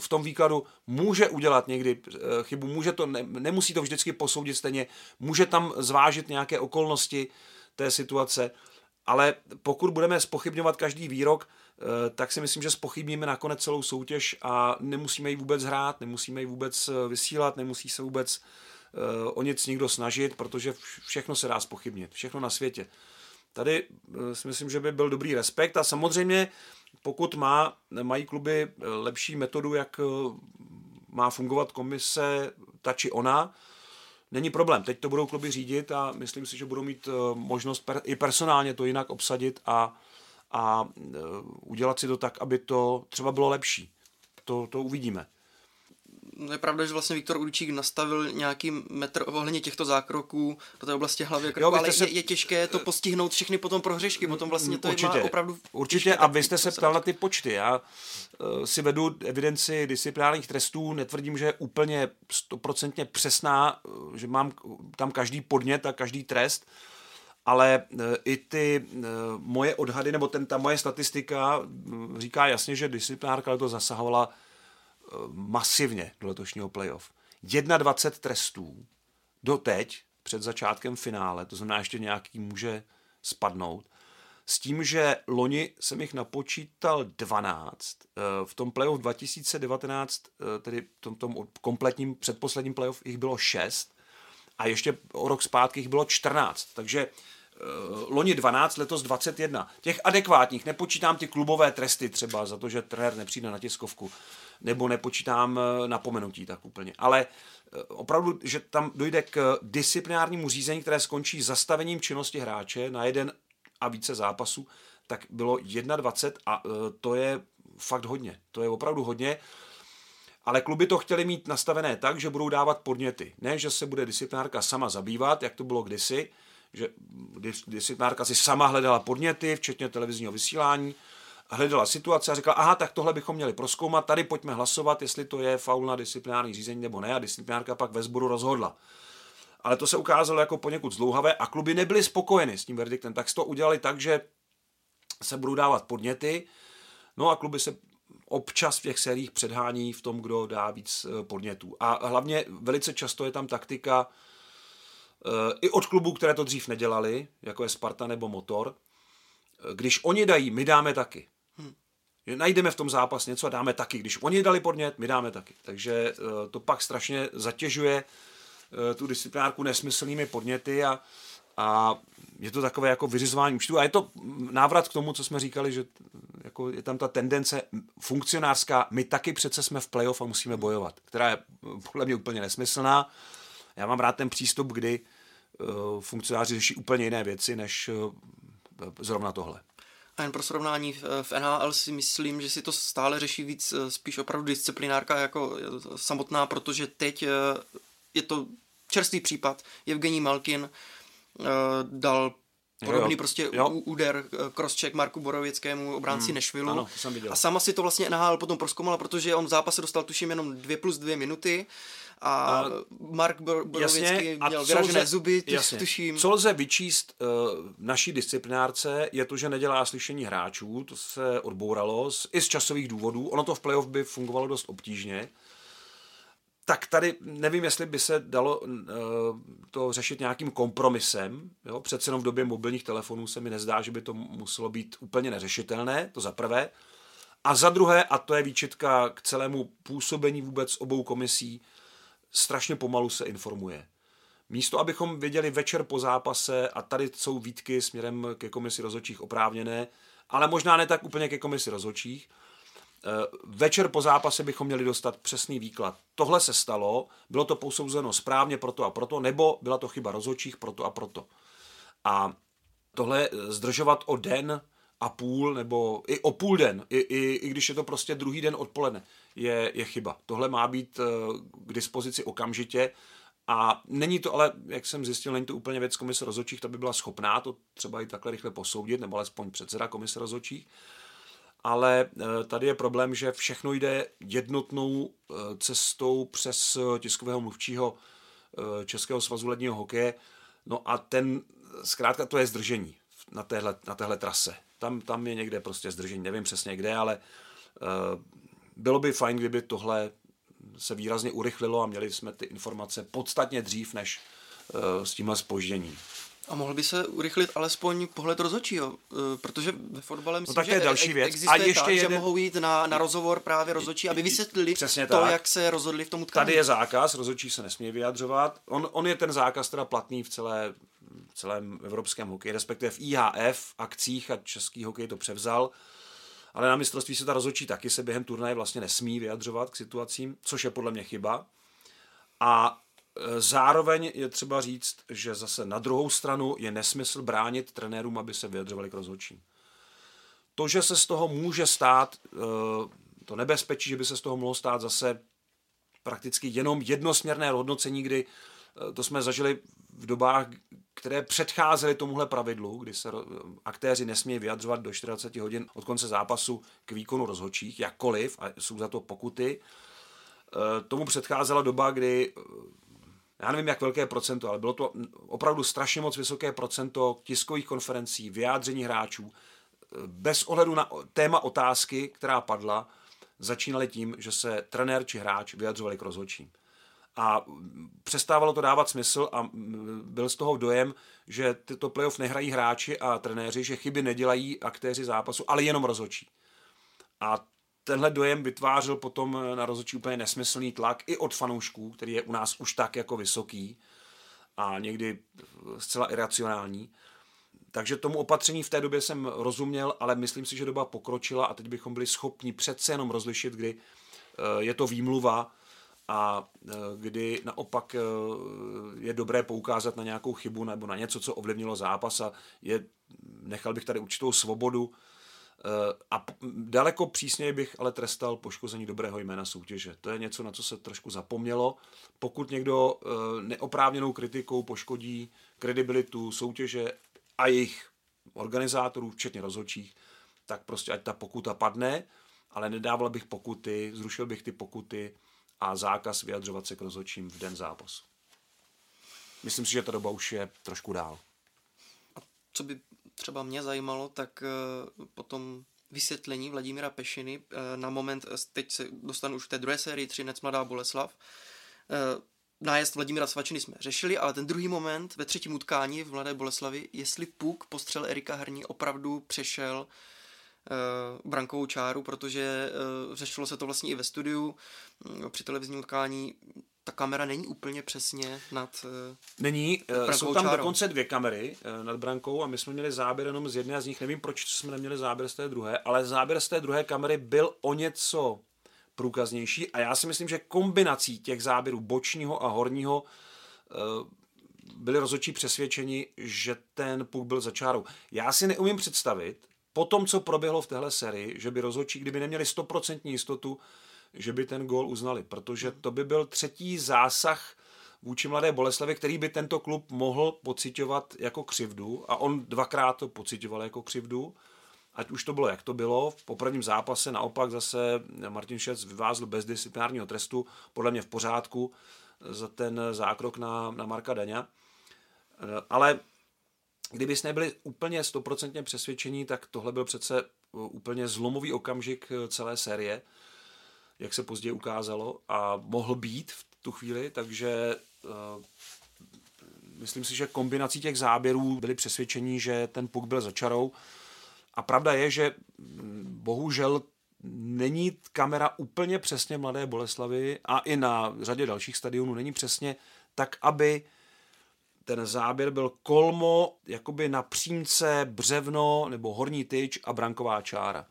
v tom výkladu může udělat někdy chybu, může to, ne, nemusí to vždycky posoudit stejně, může tam zvážit nějaké okolnosti té situace, ale pokud budeme zpochybňovat každý výrok, tak si myslím, že zpochybníme nakonec celou soutěž a nemusíme ji vůbec hrát, nemusíme ji vůbec vysílat, nemusí se vůbec o nic nikdo snažit, protože všechno se dá zpochybnit, všechno na světě. Tady si myslím, že by byl dobrý respekt a samozřejmě pokud má, mají kluby lepší metodu, jak má fungovat komise, ta či ona, není problém. Teď to budou kluby řídit a myslím si, že budou mít možnost per, i personálně to jinak obsadit a, a udělat si to tak, aby to třeba bylo lepší. To, to uvidíme. Je pravda, že vlastně Viktor Ujčík nastavil nějaký metr ohledně těchto zákroků do té oblasti hlavy a krku, jo, ale se... je, je těžké to postihnout všechny potom prohřešky, potom vlastně to určitě, je má opravdu... Určitě, a vy jste se ptal na ty počty. Já uh, si vedu evidenci disciplinárních trestů, netvrdím, že je úplně stoprocentně přesná, že mám tam každý podnět a každý trest, ale uh, i ty uh, moje odhady, nebo ten, ta moje statistika uh, říká jasně, že disciplinárka to zasahovala masivně do letošního playoff. dvacet jedna trestů doteď před začátkem finále, to znamená ještě nějaký může spadnout, s tím, že loni jsem jich napočítal dvanáct. V tom playoff dva tisíce devatenáct, tedy v tom, tom kompletním předposledním playoff jich bylo šest a ještě o rok zpátky jich bylo čtrnáct. Takže loni dvanáct, letos dvacet jedna. Těch adekvátních, nepočítám ty klubové tresty třeba za to, že trenér nepřijde na tiskovku, nebo nepočítám napomenutí tak úplně. Ale opravdu, že tam dojde k disciplinárnímu řízení, které skončí zastavením činnosti hráče na jeden a více zápasů, tak bylo dvacet jedna a to je fakt hodně. To je opravdu hodně. Ale kluby to chtěli mít nastavené tak, že budou dávat podněty. Ne, že se bude disciplinárka sama zabývat, jak to bylo kdysi, že disciplinárka si sama hledala podněty, včetně televizního vysílání, hledala situace a řekla, aha, tak tohle bychom měli prozkoumat, tady pojďme hlasovat, jestli to je faul na disciplinární řízení nebo ne, a disciplinárka pak ve sboru rozhodla. A ale to se ukázalo jako poněkud zdlouhavé a kluby nebyly spokojeny s tím verdiktem, tak to udělali tak, že se budou dávat podněty, no a kluby se občas v těch sériích předhání v tom, kdo dá víc podnětů. A hlavně velice často je tam taktika i od klubů, které to dřív nedělali, jako je Sparta nebo Motor. Když oni dají, my dáme taky. Hmm. Najdeme v tom zápas něco a dáme taky. Když oni dali podnět, my dáme taky. Takže to pak strašně zatěžuje tu disciplinárku nesmyslnými podněty a, a je to takové jako vyřizování účtu. A je to návrat k tomu, co jsme říkali, že jako je tam ta tendence funkcionářská, my taky přece jsme v playoff a musíme bojovat, která je podle mě úplně nesmyslná. Já mám rád ten přístup, kdy funkcionáři řeší úplně jiné věci, než zrovna tohle. A jen pro srovnání, v N H L si myslím, že si to stále řeší víc spíš opravdu disciplinárka jako samotná, protože teď je to čerstvý případ. Evgenij Malkin dal podobný jo, prostě jo. úder crosscheck Marku Borověckému, obránci hmm, Nešvilu. Ano, a sama si to vlastně N H L potom prozkoumala, protože on v zápase dostal tuším jenom dvě plus dvě minuty a Mark Borověcký měl vyražené zuby, tuším. Co lze vyčíst uh, naší disciplinárce je to, že nedělá slyšení hráčů, to se odbouralo z, i z časových důvodů, ono to v playoff by fungovalo dost obtížně. Tak tady nevím, jestli by se dalo uh, to řešit nějakým kompromisem. Jo? Přece jenom v době mobilních telefonů se mi nezdá, že by to muselo být úplně neřešitelné, to za prvé. A za druhé, a to je výčitka k celému působení vůbec obou komisí, strašně pomalu se informuje. Místo, abychom věděli večer po zápase, a tady jsou výtky směrem ke komisi rozhodčích oprávněné, ale možná ne tak úplně ke komisi rozhodčích, večer po zápase bychom měli dostat přesný výklad. Tohle se stalo, bylo to posouzeno správně proto a proto, nebo byla to chyba rozhodčích proto a proto. A tohle zdržovat o den a půl, nebo i o půl den, i, i, i když je to prostě druhý den odpoledne, je, je chyba. Tohle má být k dispozici okamžitě a není to ale, jak jsem zjistil, není to úplně věc komise rozhodčích, ta by byla schopná to třeba i takhle rychle posoudit, nebo alespoň předseda komise rozhodčích. Ale tady je problém, že všechno jde jednotnou cestou přes tiskového mluvčího Českého svazu ledního hokeje. No a ten, zkrátka to je zdržení na téhle, na téhle trase. Tam, tam je někde prostě zdržení, nevím přesně kde, ale bylo by fajn, kdyby tohle se výrazně urychlilo a měli jsme ty informace podstatně dřív než s tímhle zpožděním. A mohl by se urychlit alespoň pohled rozhodčího, protože ve fotbale myslím, no, že další věc. existuje a ještě tak, jeden... že mohou jít na, na rozhovor právě rozhodčí, aby vysvětlili Přesně to, tak. jak se rozhodli v tom utkání. Tady je zákaz, rozhodčí se nesmí vyjadřovat. On, on je ten zákaz teda platný v, celé, v celém evropském hokeji, respektive v I H F akcích a český hokej to převzal, ale na mistrovství se ta rozhodčí taky se během turnaje vlastně nesmí vyjadřovat k situacím, což je podle mě chyba. A zároveň je třeba říct, že zase na druhou stranu je nesmysl bránit trenérům, aby se vyjadřovali k rozhodčím. To, že se z toho může stát, to nebezpečí, že by se z toho mohlo stát zase prakticky jenom jednosměrné hodnocení, kdy to jsme zažili v dobách, které předcházely tomuhle pravidlu, kdy se aktéři nesmějí vyjadřovat do čtyřicet hodin od konce zápasu k výkonu rozhodčích, jakkoliv, a jsou za to pokuty. Tomu předcházela doba, kdy já nevím, jak velké procento, ale bylo to opravdu strašně moc vysoké procento tiskových konferencí, vyjádření hráčů. Bez ohledu na téma otázky, která padla, začínaly tím, že se trenér či hráč vyjadřovali k rozhodčím. A přestávalo to dávat smysl a byl z toho dojem, že tyto playoff nehrají hráči a trenéři, že chyby nedělají aktéři zápasu, ale jenom rozhodčí. A tenhle dojem vytvářel potom na rozhodčí úplně nesmyslný tlak i od fanoušků, který je u nás už tak jako vysoký a někdy zcela iracionální. Takže tomu opatření v té době jsem rozuměl, ale myslím si, že doba pokročila a teď bychom byli schopni přece jenom rozlišit, kdy je to výmluva a kdy naopak je dobré poukázat na nějakou chybu nebo na něco, co ovlivnilo zápas a je, nechal bych tady určitou svobodu. A daleko přísněji bych ale trestal poškození dobrého jména soutěže. To je něco, na co se trošku zapomnělo. Pokud někdo neoprávněnou kritikou poškodí kredibilitu soutěže a jejich organizátorů, včetně rozhodčích, tak prostě ať ta pokuta padne, ale nedával bych pokuty, zrušil bych ty pokuty a zákaz vyjadřovat se k rozhodčím v den zápasu. myslím si, že ta doba už je trošku dál. A co by třeba mě zajímalo, tak potom vysvětlení Vladimíra Pešiny. Na moment, teď se dostanu už v té druhé sérii Třinec Mladá Boleslav. Nájezd Vladimíra Svačiny jsme řešili, ale ten druhý moment ve třetím utkání v Mladé Boleslavi, jestli puk po střele Erika Hrňi opravdu přešel uh, brankovou čáru, protože uh, řešilo se to vlastně i ve studiu. Při televizním utkání ta kamera není úplně přesně nad uh, Není, uh, jsou tam čárou. Dokonce dvě kamery uh, nad brankou a my jsme měli záběr jenom z jedné a z nich, nevím proč jsme neměli záběr z té druhé, ale záběr z té druhé kamery byl o něco průkaznější a já si myslím, že kombinací těch záběrů bočního a horního byli rozhodčí přesvědčeni, že ten puk byl za čárou. Já si neumím představit, po tom, co proběhlo v téhle sérii, že by rozhodčí, kdyby neměli sto procent jistotu, že by ten gól uznali, protože to by byl třetí zásah vůči Mladé Boleslavi, který by tento klub mohl pociťovat jako křivdu a on dvakrát to pociťoval jako křivdu. Ať už to bylo, jak to bylo, po prvním zápase naopak zase Martin Šec vyvázl bez disciplinárního trestu, podle mě v pořádku, za ten zákrok na, na Marka Daňa. Ale kdybys nebyli úplně stoprocentně přesvědčení, tak tohle byl přece úplně zlomový okamžik celé série, jak se později ukázalo a mohl být v tu chvíli, takže myslím si, že kombinací těch záběrů byli přesvědčení, že ten puk byl za čarou. A pravda je, že bohužel není kamera úplně přesně Mladé Boleslavy a i na řadě dalších stadionů není přesně tak, aby ten záběr byl kolmo, jakoby na přímce, břevno nebo horní tyč a branková čára.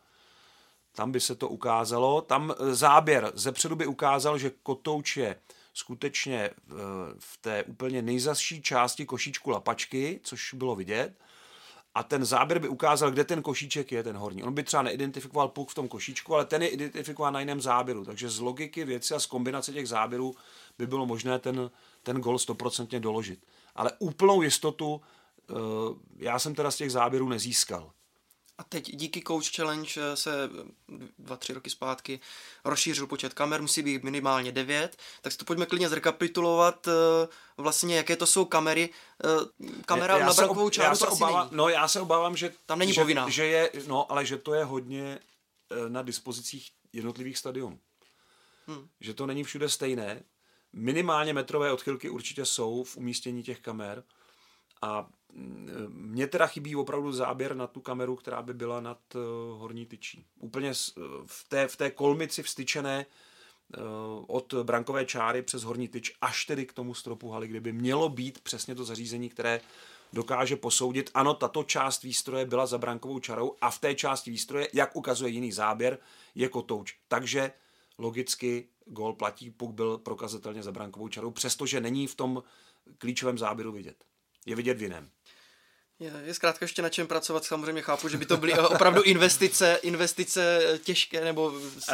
Tam by se to ukázalo. Tam záběr zepředu by ukázal, že kotouč je skutečně v té úplně nejzazší části košíčku lapačky, což bylo vidět. A ten záběr by ukázal, kde ten košíček je, ten horní. On by třeba neidentifikoval puk v tom košíčku, ale ten je identifikován na jiném záběru. Takže z logiky věci a z kombinace těch záběrů by bylo možné ten, ten gol stoprocentně doložit. Ale úplnou jistotu já jsem teda z těch záběrů nezískal. A teď díky Coach Challenge se dva, tři roky zpátky rozšířil počet kamer, musí být minimálně devět, tak si to pojďme klidně zrekapitulovat, vlastně jaké to jsou kamery, kamera já na brankovou čáru to asi obávám, není. No já se obávám, že, tam není že, povinná. Že je, no, ale že to je hodně na dispozicích jednotlivých stadionů. Hmm. Že to není všude stejné, minimálně metrové odchylky určitě jsou v umístění těch kamer a mně teda chybí opravdu záběr na tu kameru, která by byla nad horní tyčí. Úplně v té, v té kolmici vstyčené od brankové čáry přes horní tyč až tedy k tomu stropu haly, kde by mělo být přesně to zařízení, které dokáže posoudit. Ano, tato část výstroje byla za brankovou čarou a v té části výstroje, jak ukazuje jiný záběr, je kotouč. Takže logicky gól platí, puk byl prokazatelně za brankovou čarou, přestože není v tom klíčovém záběru vidět. Je vidět v jiném. Je, je zkrátka ještě na čem pracovat, samozřejmě chápu, že by to byly opravdu investice, investice těžké nebo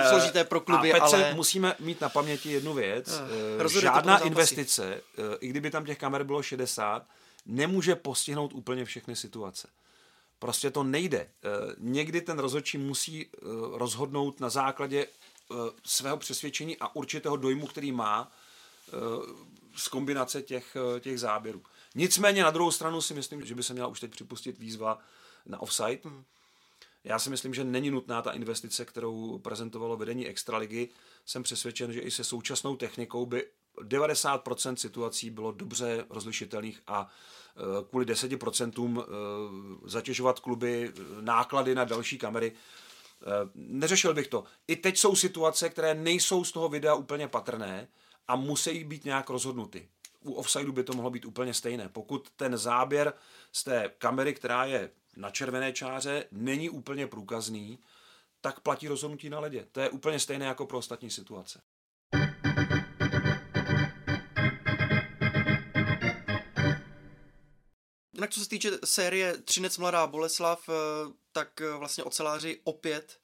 složité pro kluby, a ale... musíme mít na paměti jednu věc. Uh, Žádná investice, i kdyby tam těch kamer bylo šedesát, nemůže postihnout úplně všechny situace. Prostě to nejde. Někdy ten rozhodčí musí rozhodnout na základě svého přesvědčení a určitého dojmu, který má z kombinace těch, těch záběrů. Nicméně na druhou stranu si myslím, že by se měla už teď připustit výzva na offside. Já si myslím, že není nutná ta investice, kterou prezentovalo vedení extraligy. Jsem přesvědčen, že i se současnou technikou by devadesát procent situací bylo dobře rozlišitelných a kvůli deseti procentům zatěžovat kluby náklady na další kamery. Neřešil bych to. I teď jsou situace, které nejsou z toho videa úplně patrné a musí být nějak rozhodnuty. U offsideu by to mohlo být úplně stejné. Pokud ten záběr z té kamery, která je na červené čáře, není úplně průkazný, tak platí rozhodnutí na ledě. To je úplně stejné jako pro ostatní situace. Jinak co se týče série Třinec Mladá Boleslav, tak vlastně oceláři opět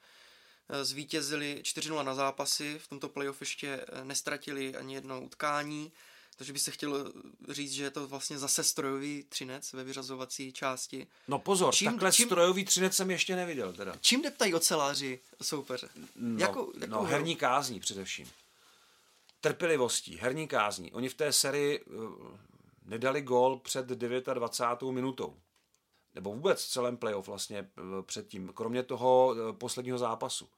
zvítězili čtyři nula na zápasy. V tomto playoff ještě nestratili ani jedno utkání. Takže by se chtěl říct, že je to vlastně zase strojový Třinec ve vyřazovací části. No pozor, čím, takhle čím, strojový Třinec jsem ještě neviděl teda. Čím deptají oceláři soupeře? No, jakou, jakou no herní kázní především. Trpělivostí, herní kázní. Oni v té sérii nedali gól před dvacátou devátou minutou. Nebo vůbec celém playoff vlastně předtím, kromě toho posledního zápasu,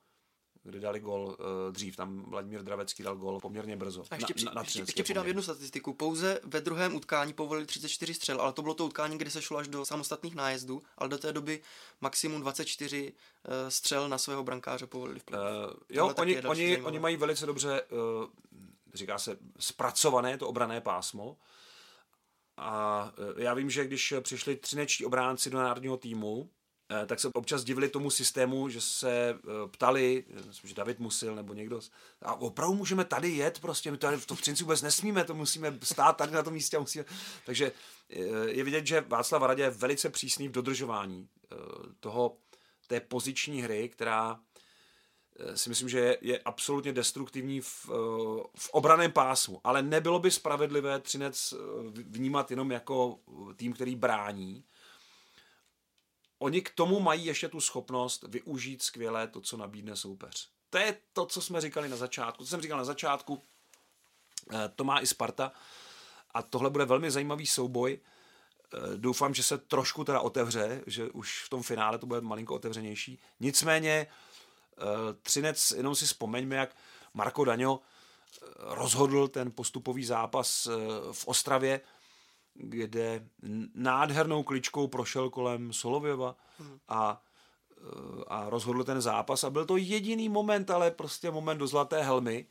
kdy dali gól dřív. Tam Vladimír Dravecký dal gól poměrně brzo. A ještě, na, na ještě, ještě přidám jednu statistiku. Pouze ve druhém utkání povolili třicet čtyři střel, ale to bylo to utkání, kde se šlo až do samostatných nájezdů, ale do té doby maximum dvacet čtyři střel na svého brankáře povolili v playoff. Uh, jo, oni, oni, oni mají velice dobře, uh, říká se, zpracované to obranné pásmo. A já vím, že když přišli třinečtí obránci do národního týmu, tak se občas divili tomu systému, že se ptali, že David Musil nebo někdo, a opravdu můžeme tady jet, prostě my tady v Třinci vůbec nesmíme, to musíme stát tady na tom místě. Musíme. Takže je vidět, že Václav Varaďa je velice přísný v dodržování toho, té poziční hry, která si myslím, že je, je absolutně destruktivní v, v obranném pásmu, ale nebylo by spravedlivé Třinec vnímat jenom jako tým, který brání. Oni k tomu mají ještě tu schopnost využít skvěle to, co nabídne soupeř. To je to, co jsme říkali na začátku. Co jsem říkal na začátku, to má i Sparta a tohle bude velmi zajímavý souboj. Doufám, že se trošku teda otevře, že už v tom finále to bude malinko otevřenější. Nicméně Třinec, jenom si vzpomeňme, jak Marko Daňo rozhodl ten postupový zápas v Ostravě, kde nádhernou kličkou prošel kolem Solověva a, a rozhodl ten zápas. A byl to jediný moment, ale prostě moment do zlaté helmy.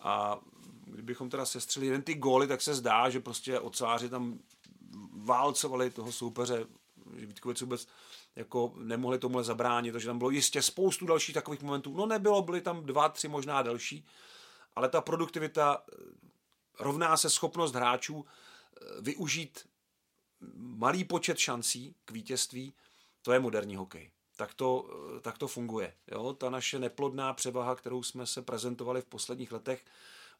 A kdybychom teda sestřeli jeden ty góly, tak se zdá, že prostě oceláři tam válcovali toho soupeře, že Vítkovic vůbec jako nemohli tomuhle zabránit, takže tam bylo jistě spoustu dalších takových momentů. No nebylo, byly tam dva, tři možná další, ale ta produktivita rovná se schopnost hráčů využít malý počet šancí k vítězství, to je moderní hokej. Tak to, tak to funguje. Jo? Ta naše neplodná převaha, kterou jsme se prezentovali v posledních letech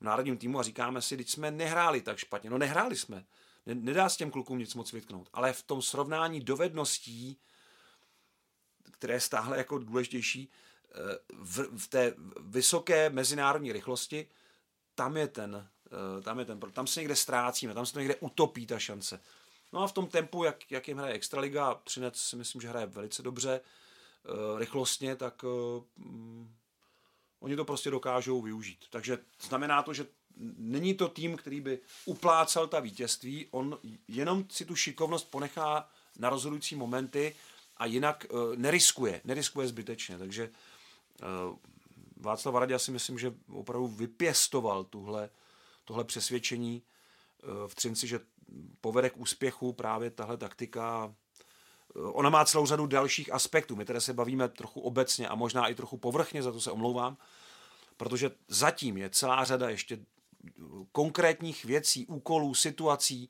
v národním týmu a říkáme si, když jsme nehráli tak špatně. No nehráli jsme. Nedá s těm klukům nic moc vytknout. Ale v tom srovnání dovedností, které je stále jako důležitější, v, v té vysoké mezinárodní rychlosti, tam je ten Tam, je ten, tam se někde ztrácíme, tam se to někde utopí ta šance. No a v tom tempu, jak, jak jim hraje Extraliga, Třinec si myslím, že hraje velice dobře, e, rychlostně, tak e, oni to prostě dokážou využít. Takže znamená to, že není to tým, který by uplácal ta vítězství, on jenom si tu šikovnost ponechá na rozhodující momenty a jinak e, neriskuje, neriskuje zbytečně. Takže e, Václav Varaďa si myslím, že opravdu vypěstoval tuhle tohle přesvědčení v Třinci, že povede k úspěchu právě tahle taktika. Ona má celou řadu dalších aspektů. My teda se bavíme trochu obecně a možná i trochu povrchně, za to se omlouvám, protože zatím je celá řada ještě konkrétních věcí, úkolů, situací,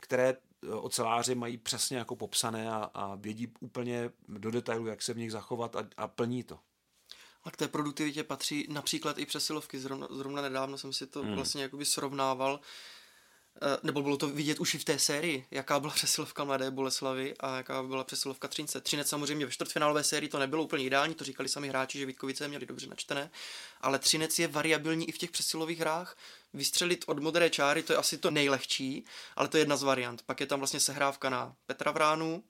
které oceláři mají přesně jako popsané a, a vědí úplně do detailu, jak se v nich zachovat a, a plní to. A k té produktivitě patří například i přesilovky. Zrovna, zrovna nedávno jsem si to hmm. vlastně jakoby srovnával, e, nebo bylo to vidět už i v té sérii, jaká byla přesilovka Mladé Boleslavy a jaká byla přesilovka Třince. Třinec samozřejmě ve čtvrtfinálové sérii to nebylo úplně ideální, to říkali sami hráči, že Vítkovice měli dobře načtené, ale Třinec je variabilní i v těch přesilových hrách. Vystřelit od modré čáry, to je asi to nejlehčí, ale to je jedna z variant. Pak je tam vlastně sehrávka na Petra Vránu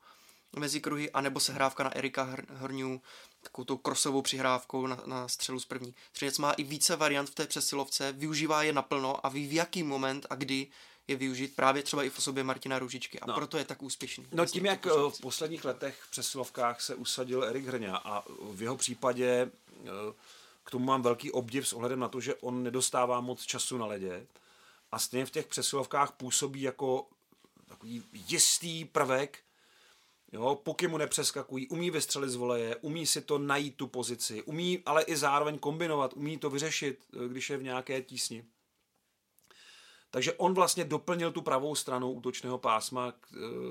mezi kruhy, anebo sehrávka na Erika Hrňu, takovou tou krosovou přihrávkou na, na střelu z první. Třinec má i více variant v té přesilovce, využívá je naplno a ví, v jaký moment a kdy je využít právě třeba i v osobě Martina Růžičky. A no. proto je tak úspěšný. No tím, jak v posledních letech v přesilovkách se usadil Erik Hrňa a v jeho případě k tomu mám velký obdiv s ohledem na to, že on nedostává moc času na ledě a stejně v těch přesilovkách působí jako takový jistý prvek. Jo, poky mu nepřeskakují, umí vystřelit z voleje, umí si to najít tu pozici, umí ale i zároveň kombinovat, umí to vyřešit, když je v nějaké tísni. Takže on vlastně doplnil tu pravou stranu útočného pásma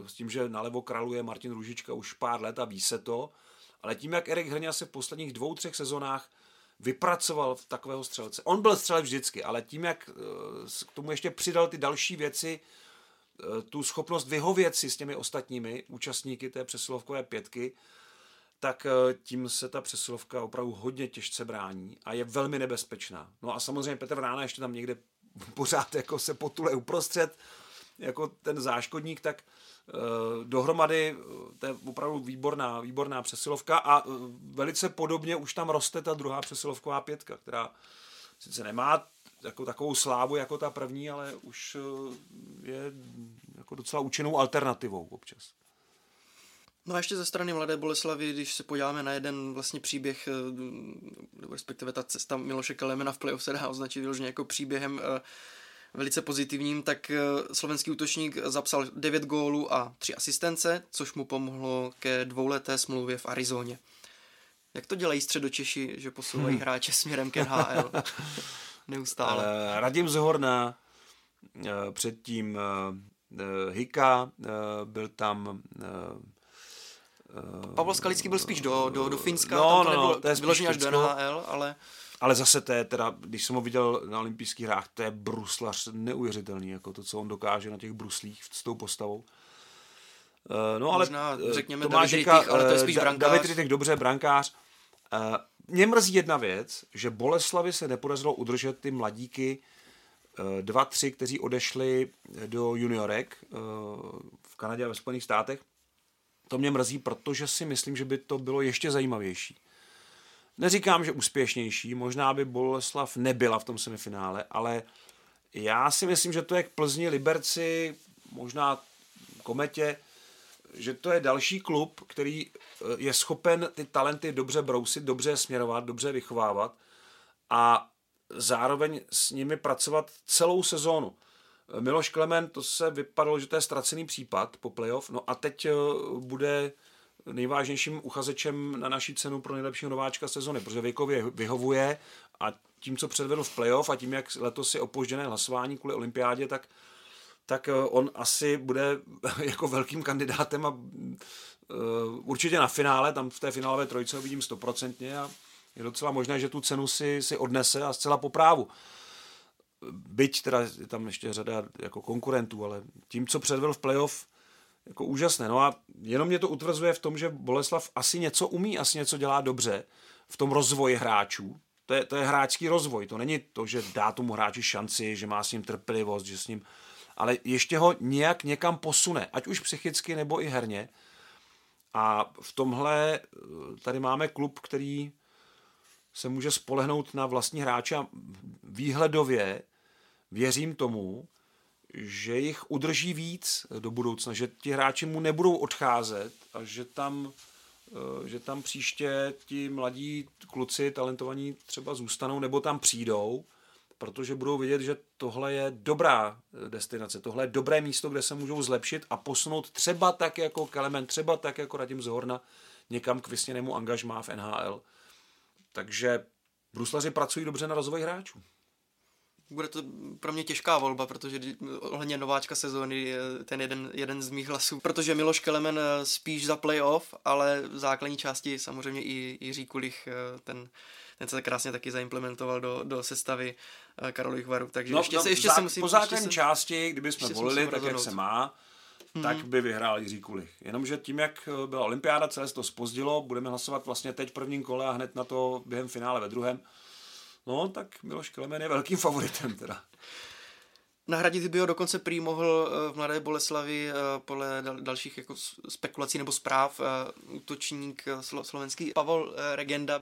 s tím, že nalevo králuje Martin Růžička už pár let a ví se to, ale tím, jak Erik Hrňa se v posledních dvou, třech sezonách vypracoval v takového střelce. On byl střelec vždycky, ale tím, jak k tomu ještě přidal ty další věci, tu schopnost vyhovět si s těmi ostatními účastníky té přesilovkové pětky, tak tím se ta přesilovka opravdu hodně těžce brání a je velmi nebezpečná. No a samozřejmě Petr Vrána ještě tam někde pořád jako se potule uprostřed, jako ten záškodník, tak dohromady to je opravdu výborná, výborná přesilovka a velice podobně už tam roste ta druhá přesilovková pětka, která sice nemá jako takovou slávu jako ta první, ale už je jako docela účinnou alternativou občas. No a ještě ze strany Mladé Boleslavy, když se podíváme na jeden vlastně příběh, respektive ta cesta Miloše Klemena v playoff se dá označit vyloženě jako příběhem velice pozitivním, tak slovenský útočník zapsal devět gólů a tři asistence, což mu pomohlo ke dvouleté smlouvě v Arizóně. Jak to dělají Středočeši, že posouvají hmm. hráče směrem k N H L? Neustále. Radim Zhorna, předtím Hika, byl tam... Pavel Skalický byl spíš do, do, do Finska, no, tam to nebylo, no, to je vyloženě až do N H L, ale... Ale zase to je teda, když jsem ho viděl na olympijských hrách, to je bruslař neuvěřitelný, jako to, co on dokáže na těch bruslích s tou postavou. No ale možná, řekněme, David Rytich, ale to je spíš brankář. David Rytich, dobře, brankář. Mě mrzí jedna věc, že Boleslavi se nepodařilo udržet ty mladíky, dva, tři, kteří odešli do juniorek v Kanadě a ve Spojených státech. To mě mrzí, protože si myslím, že by to bylo ještě zajímavější. Neříkám, že úspěšnější, možná by Boleslav nebyla v tom semifinále, ale já si myslím, že to je k Plzni, Liberci, možná Kometě, že to je další klub, který je schopen ty talenty dobře brousit, dobře směrovat, dobře vychovávat a zároveň s nimi pracovat celou sezónu. Miloš Klemen, to se vypadalo, že to je ztracený případ po playoff, no a teď bude nejvážnějším uchazečem na naší cenu pro nejlepšího nováčka sezony, protože věkově vyhovuje a tím, co předvedl v playoff a tím, jak letos je opožděné hlasování kvůli olympiádě, tak, tak on asi bude jako velkým kandidátem a uh, určitě na finále, tam v té finálové trojice ho vidím stoprocentně a je docela možné, že tu cenu si, si odnese a zcela po právu. Byť teda je tam ještě řada jako konkurentů, ale tím, co předvedl v playoff, jako úžasné. No a jenom mě to utvrzuje v tom, že Boleslav asi něco umí, asi něco dělá dobře v tom rozvoji hráčů. To je, to je hráčský rozvoj, to není to, že dá tomu hráči šanci, že má s ním trpělivost, že s ním, ale ještě ho nějak někam posune, ať už psychicky nebo i herně. A v tomhle tady máme klub, který se může spolehnout na vlastní hráče a výhledově věřím tomu, že jich udrží víc do budoucna, že ti hráči mu nebudou odcházet a že tam, že tam příště ti mladí kluci talentovaní třeba zůstanou nebo tam přijdou, protože budou vidět, že tohle je dobrá destinace, tohle je dobré místo, kde se můžou zlepšit a posunout třeba tak jako Kelemen, třeba tak jako Radim Zhorna někam k vysněnému angažmá v N H L. Takže bruslaři pracují dobře na rozvoji hráčů. Bude to pro mě těžká volba, protože ohledně nováčka sezóny je ten jeden, jeden z mých hlasů. Protože Miloš Kelemen spíš za playoff, ale v základní části samozřejmě i Jiří Kulich, ten, ten se krásně taky zaimplementoval do, do sestavy Karlových Varů. Takže no, ještě, no, se, ještě zá, se musím... Po základní části, kdybychom volili tak, jak se má, hmm. tak by vyhrál Jiří Kulich. Jenomže tím, jak byla olympiáda, celé se to zpozdilo, budeme hlasovat vlastně teď v prvním kole a hned na to během finále ve druhém. No, tak Miloš Klemen je velkým favoritem teda. Nahradit by ho dokonce prý mohl v Mladé Boleslavi podle dalších jako spekulací nebo zpráv útočník slovenský Pavol Regenda.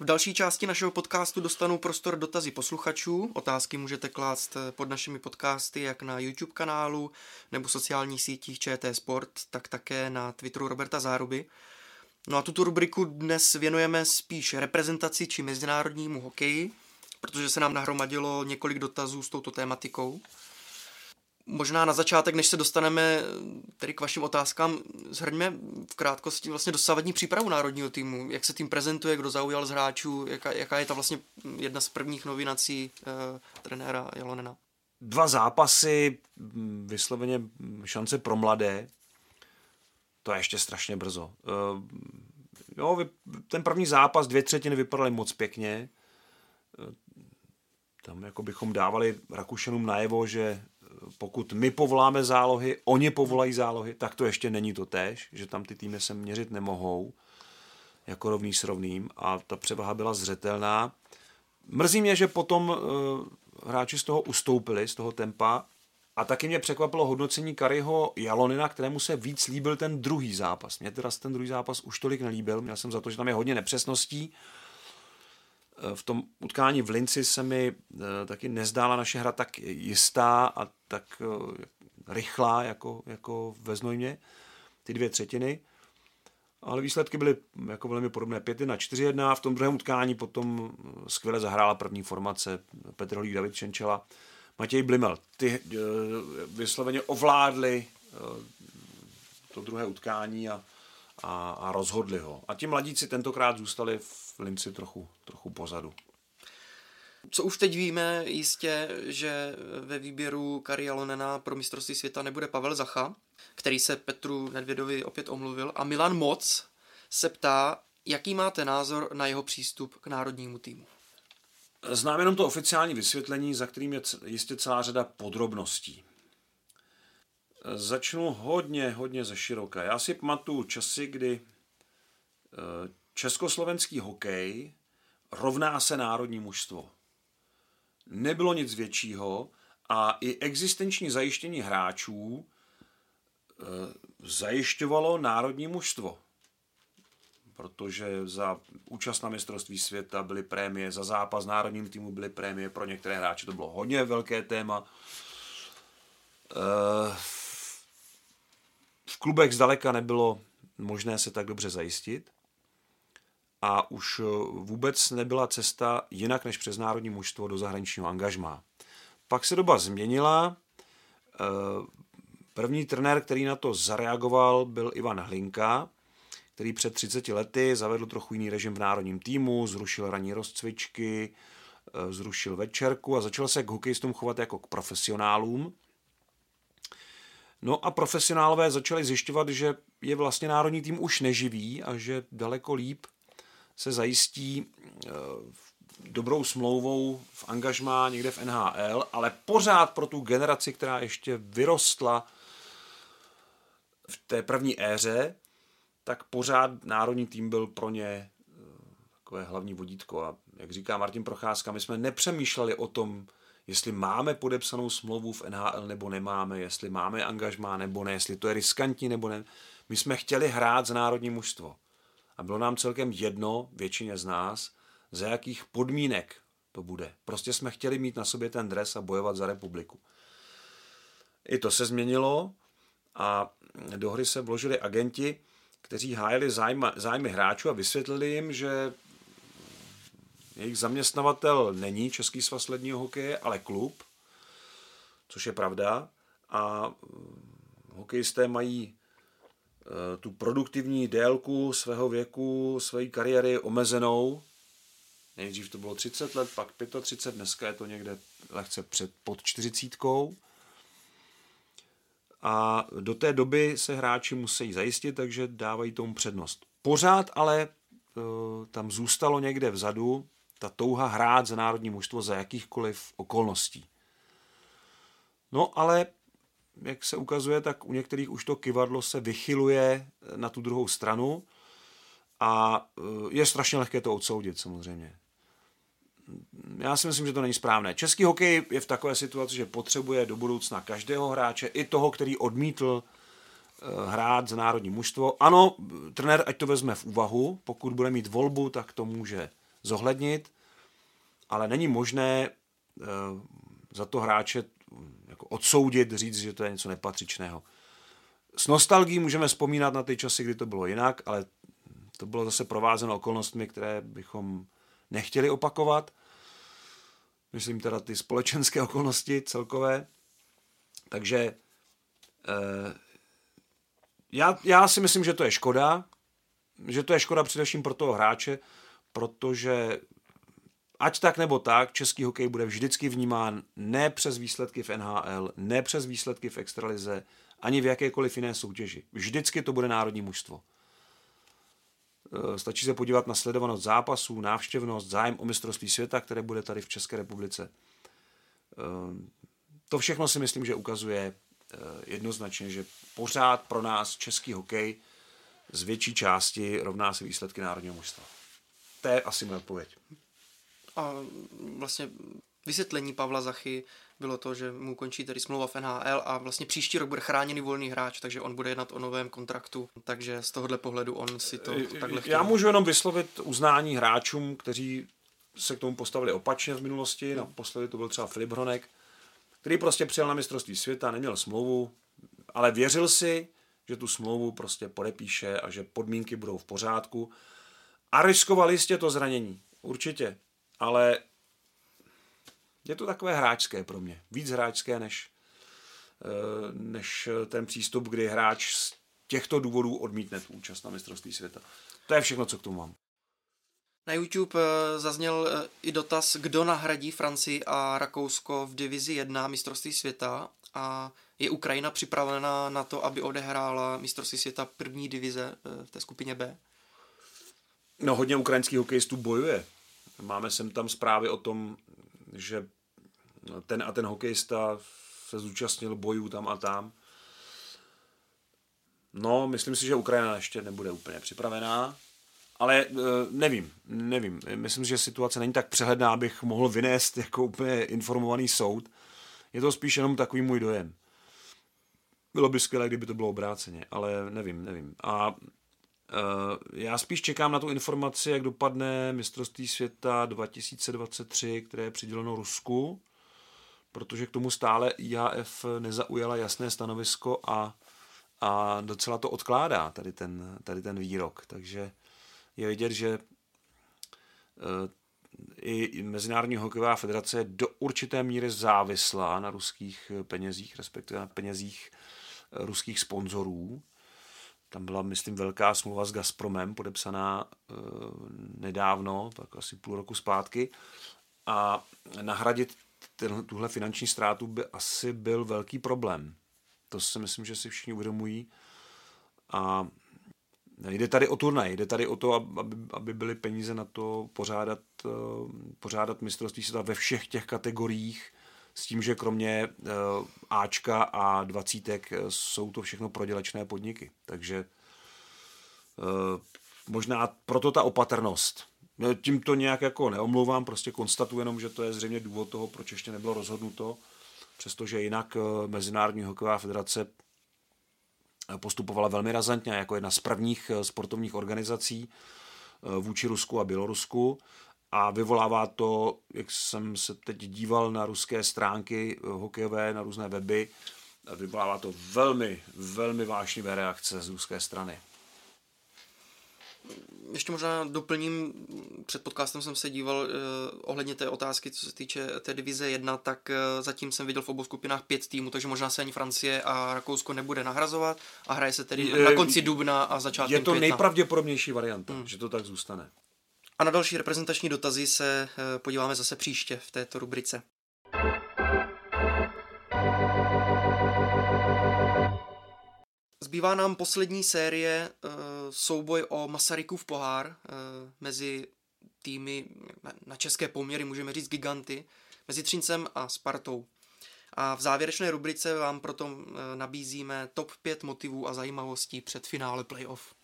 V další části našeho podcastu dostanou prostor dotazy posluchačů. Otázky můžete klást pod našimi podcasty jak na YouTube kanálu nebo sociálních sítích Č T Sport, tak také na Twitteru Roberta Záruby. No a tuto rubriku dnes věnujeme spíš reprezentaci či mezinárodnímu hokeji, protože se nám nahromadilo několik dotazů s touto tématikou. Možná na začátek, než se dostaneme tedy k vašim otázkám, zhrňme v krátkosti vlastně dosavadní přípravu národního týmu. Jak se tým prezentuje, kdo zaujal z hráčů, jaká, jaká je ta vlastně jedna z prvních novinací eh, trenéra Jalonena? Dva zápasy, vysloveně šance pro mladé, to je ještě strašně brzo. E, jo, ten první zápas, dvě třetiny vypadaly moc pěkně. E, tam jako bychom dávali Rakušenům najevo, že pokud my povoláme zálohy, oni povolají zálohy, tak to ještě není to též, že tam ty týmy se měřit nemohou jako rovný s rovným a ta převaha byla zřetelná. Mrzí mě, že potom hráči z toho ustoupili, z toho tempa, a taky mě překvapilo hodnocení Kariho Jalonina, kterému se víc líbil ten druhý zápas. Mně teda ten druhý zápas už tolik nelíbil, měl jsem za to, že tam je hodně nepřesností. V tom utkání v Linci se mi taky nezdála naše hra tak jistá a tak rychlá jako, jako ve Znojmě, ty dvě třetiny. Ale výsledky byly jako velmi podobné, pět jedna, čtyři jedna. V tom druhém utkání potom skvěle zahrála první formace Petr Holík, David Šenčela, Matěj Blimel. Ty vysloveně ovládli to druhé utkání a, a, a rozhodli ho. A ti mladíci tentokrát zůstali v Linci trochu, trochu pozadu. Co už teď víme jistě, že ve výběru Kari Jalonena pro mistrovství světa nebude Pavel Zacha, který se Petru Nedvědovi opět omluvil, a Milan Moc se ptá, jaký máte názor na jeho přístup k národnímu týmu. Znám jenom to oficiální vysvětlení, za kterým je jistě celá řada podrobností. Začnu hodně, hodně ze široka. Já si pamatuju časy, kdy československý hokej rovná se národní mužstvo. Nebylo nic většího a i existenční zajištění hráčů zajišťovalo národní mužstvo, protože za účast na mistrovství světa byly prémie, za zápas s národním týmu byly prémie, pro některé hráče to bylo hodně velké téma. V klubech zdaleka nebylo možné se tak dobře zajistit a už vůbec nebyla cesta jinak než přes národní mužstvo do zahraničního angažmá. Pak se doba změnila. První trenér, který na to zareagoval, byl Ivan Hlinka, který před třiceti lety zavedl trochu jiný režim v národním týmu, zrušil ranní rozcvičky, zrušil večerku a začal se k hokejistům chovat jako k profesionálům. No a profesionálové začali zjišťovat, že je vlastně národní tým už neživý a že daleko líp se zajistí dobrou smlouvou v angažmá někde v N H L, ale pořád pro tu generaci, která ještě vyrostla v té první éře, tak pořád národní tým byl pro ně takové hlavní vodítko. A jak říká Martin Procházka, my jsme nepřemýšleli o tom, jestli máme podepsanou smlouvu v N H L nebo nemáme, jestli máme angažmá nebo ne, jestli to je riskantní nebo ne. My jsme chtěli hrát za národní mužstvo. A bylo nám celkem jedno, většině z nás, za jakých podmínek to bude. Prostě jsme chtěli mít na sobě ten dres a bojovat za republiku. I to se změnilo a do hry se vložili agenti, kteří hájili zájma, zájmy hráčů a vysvětlili jim, že jejich zaměstnavatel není Český svaz ledního hokeje, ale klub, což je pravda. A hokejisté mají tu produktivní délku svého věku, své kariéry omezenou. Nejdřív to bylo třicet let, pak třicet pět, dneska je to někde lehce před, pod čtyřicítkou. A do té doby se hráči musí zajistit, takže dávají tomu přednost. Pořád ale tam zůstalo někde vzadu ta touha hrát za národní mužstvo za jakýchkoliv okolností. No ale, jak se ukazuje, tak u některých už to kyvadlo se vychyluje na tu druhou stranu a je strašně lehké to odsoudit samozřejmě. Já si myslím, že to není správné. Český hokej je v takové situaci, že potřebuje do budoucna každého hráče, i toho, který odmítl hrát za národní mužstvo. Ano, trenér ať to vezme v úvahu, pokud bude mít volbu, tak to může zohlednit, ale není možné za to hráče jako odsoudit, říct, že to je něco nepatřičného. S nostalgií můžeme vzpomínat na ty časy, kdy to bylo jinak, ale to bylo zase provázeno okolnostmi, které bychom nechtěli opakovat. Myslím teda ty společenské okolnosti celkové. Takže e, já, já si myslím, že to je škoda. Že to je škoda především pro toho hráče, protože ať tak nebo tak, český hokej bude vždycky vnímán ne přes výsledky v N H L, ne přes výsledky v extralize, ani v jakékoliv jiné soutěži. Vždycky to bude národní mužstvo. Stačí se podívat na sledovanost zápasů, návštěvnost, zájem o mistrovství světa, které bude tady v České republice. to všechno si myslím, že ukazuje jednoznačně, že pořád pro nás český hokej z větší části rovná se výsledky národního mužstva. To je asi moje odpověď. A vlastně vysvětlení Pavla Zachy bylo to, že mu končí tedy smlouva v N H L a vlastně příští rok bude chráněný volný hráč, takže on bude jednat o novém kontraktu, takže z tohohle pohledu on si to takhle chtěl. Já můžu jenom vyslovit uznání hráčům, kteří se k tomu postavili opačně v minulosti, no. Naposledy to byl třeba Filip Hronek, který prostě přijel na mistrovství světa, neměl smlouvu, ale věřil si, že tu smlouvu prostě podepíše a že podmínky budou v pořádku a riskovali jistě to zranění, určitě, ale je to takové hráčské pro mě. Víc hráčské než, než ten přístup, kdy hráč z těchto důvodů odmítne tu účast na mistrovství světa. To je všechno, co k tomu mám. Na YouTube zazněl i dotaz, kdo nahradí Francii a Rakousko v divizi jedna mistrovství světa a je Ukrajina připravena na to, aby odehrála mistrovství světa první divize v té skupině B? No hodně ukrajinských hokejistů bojuje. Máme sem tam zprávy o tom, že ten a ten hokejista se zúčastnil bojů tam a tam. No, myslím si, že Ukrajina ještě nebude úplně připravená, ale nevím, nevím. Myslím, že situace není tak přehledná, abych mohl vynést jako úplně informovaný soud. Je to spíš jenom takový můj dojem. Bylo by skvělé, kdyby to bylo obráceně, ale nevím, nevím. A já spíš čekám na tu informaci, jak dopadne mistrovství světa dva tisíce dvacet tři, které je přiděleno Rusku, protože k tomu stále I H F nezaujala jasné stanovisko a, a docela to odkládá tady ten, tady ten výrok. Takže je vidět, že i Mezinárodní hokejová federace je do určité míry závislá na ruských penězích, respektive na penězích ruských sponzorů. Tam byla, myslím, velká smlouva s Gazpromem, podepsaná e, nedávno, tak asi půl roku zpátky. A nahradit ten, tuhle finanční ztrátu by asi byl velký problém. To si myslím, že si všichni uvědomují. A jde tady o turnaj, jde tady o to, aby, aby byly peníze na to pořádat, pořádat mistrovství světa ve všech těch kategoriích, s tím, že kromě Ačka a dvacítek jsou to všechno prodělečné podniky. Takže možná proto ta opatrnost. Tím to nějak jako neomlouvám, prostě konstatuji jenom, že to je zřejmě důvod toho, proč ještě nebylo rozhodnuto, přestože jinak Mezinárodní hokejová federace postupovala velmi razantně jako jedna z prvních sportovních organizací vůči Rusku a Bělorusku. A vyvolává to, jak jsem se teď díval na ruské stránky hokejové, na různé weby, vyvolává to velmi, velmi vášnivé reakce z ruské strany. Ještě možná doplním, před podcastem jsem se díval eh, ohledně té otázky, co se týče té divize jedna, tak eh, zatím jsem viděl v obou skupinách pět týmů, takže možná se ani Francie a Rakousko nebude nahrazovat a hraje se tedy je, na konci dubna a začátkem května. Je to května. Nejpravděpodobnější varianta, hmm. že to tak zůstane. A na další reprezentační dotazy se podíváme zase příště v této rubrice. Zbývá nám poslední série souboj o Masarykův pohár mezi týmy na české poměry, můžeme říct giganty, mezi Třincem a Spartou. A v závěrečné rubrice vám proto nabízíme top pět motivů a zajímavostí před finále playoff.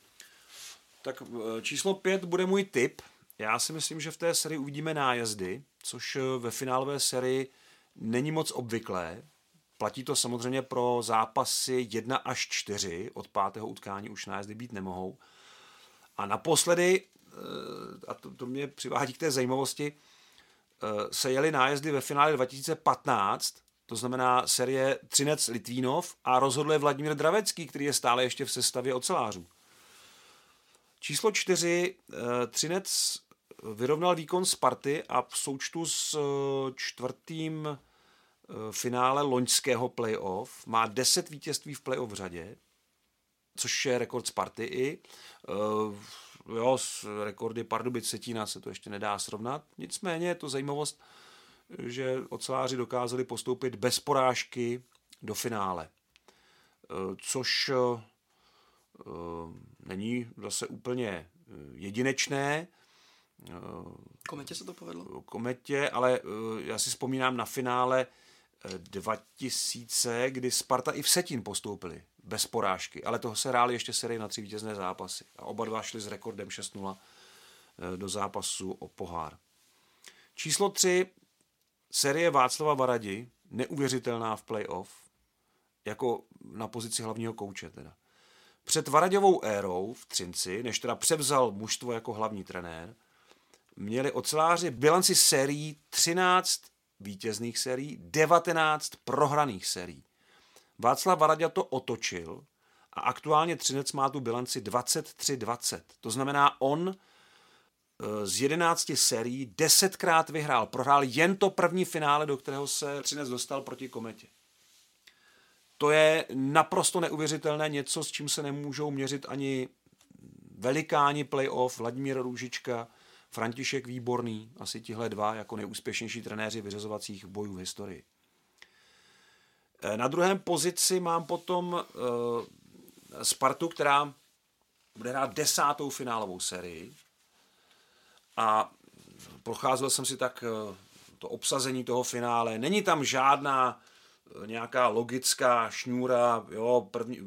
Tak číslo pět bude můj tip. Já si myslím, že v té sérii uvidíme nájezdy, což ve finálové sérii není moc obvyklé. Platí to samozřejmě pro zápasy jedna až čtyři, od pátého utkání už nájezdy být nemohou. A naposledy, a to, to mě přivádí k té zajímavosti, se jeli nájezdy ve finále dva tisíce patnáct, to znamená série Třinec-Litvínov a rozhodl je Vladimír Dravecký, který je stále ještě v sestavě ocelářů. Číslo čtyři, Třinec vyrovnal výkon Sparty a v součtu s čtvrtým finále loňského playoff má deset vítězství v playoff v řadě, což je rekord Sparty i. Jo, s rekordy Pardubic Vsetína se to ještě nedá srovnat. Nicméně je to zajímavost, že oceláři dokázali postoupit bez porážky do finále. Což není zase úplně jedinečné. Kometě se to povedlo? Kometě, ale já si vzpomínám na finále dva tisíce, kdy Sparta i v Vsetín postoupili bez porážky, ale toho se hráli ještě série na tři vítězné zápasy a oba dva šli s rekordem šest nula do zápasu o pohár. Číslo tři, série Václava Varadi, neuvěřitelná v playoff, jako na pozici hlavního kouče teda. Před Varaďovou érou v Třinci, než teda převzal mužstvo jako hlavní trenér, měli oceláři bilanci sérií třináct vítězných sérií, devatenáct prohraných sérií. Václav Varaďa to otočil a aktuálně Třinec má tu bilanci dvacet tři dvacet. To znamená, on z jedenácti sérií desetkrát vyhrál, prohrál jen to první finále, do kterého se Třinec dostal proti Kometě. To je naprosto neuvěřitelné, něco, s čím se nemůžou měřit ani velikáni playoff, Vladimír Růžička, František Výborný, asi tihle dva jako nejúspěšnější trenéři vyřazovacích bojů v historii. Na druhém pozici mám potom Spartu, která bude hrát desátou finálovou sérii. A procházel jsem si tak to obsazení toho finále. Není tam žádná nějaká logická šňůra, jo, první,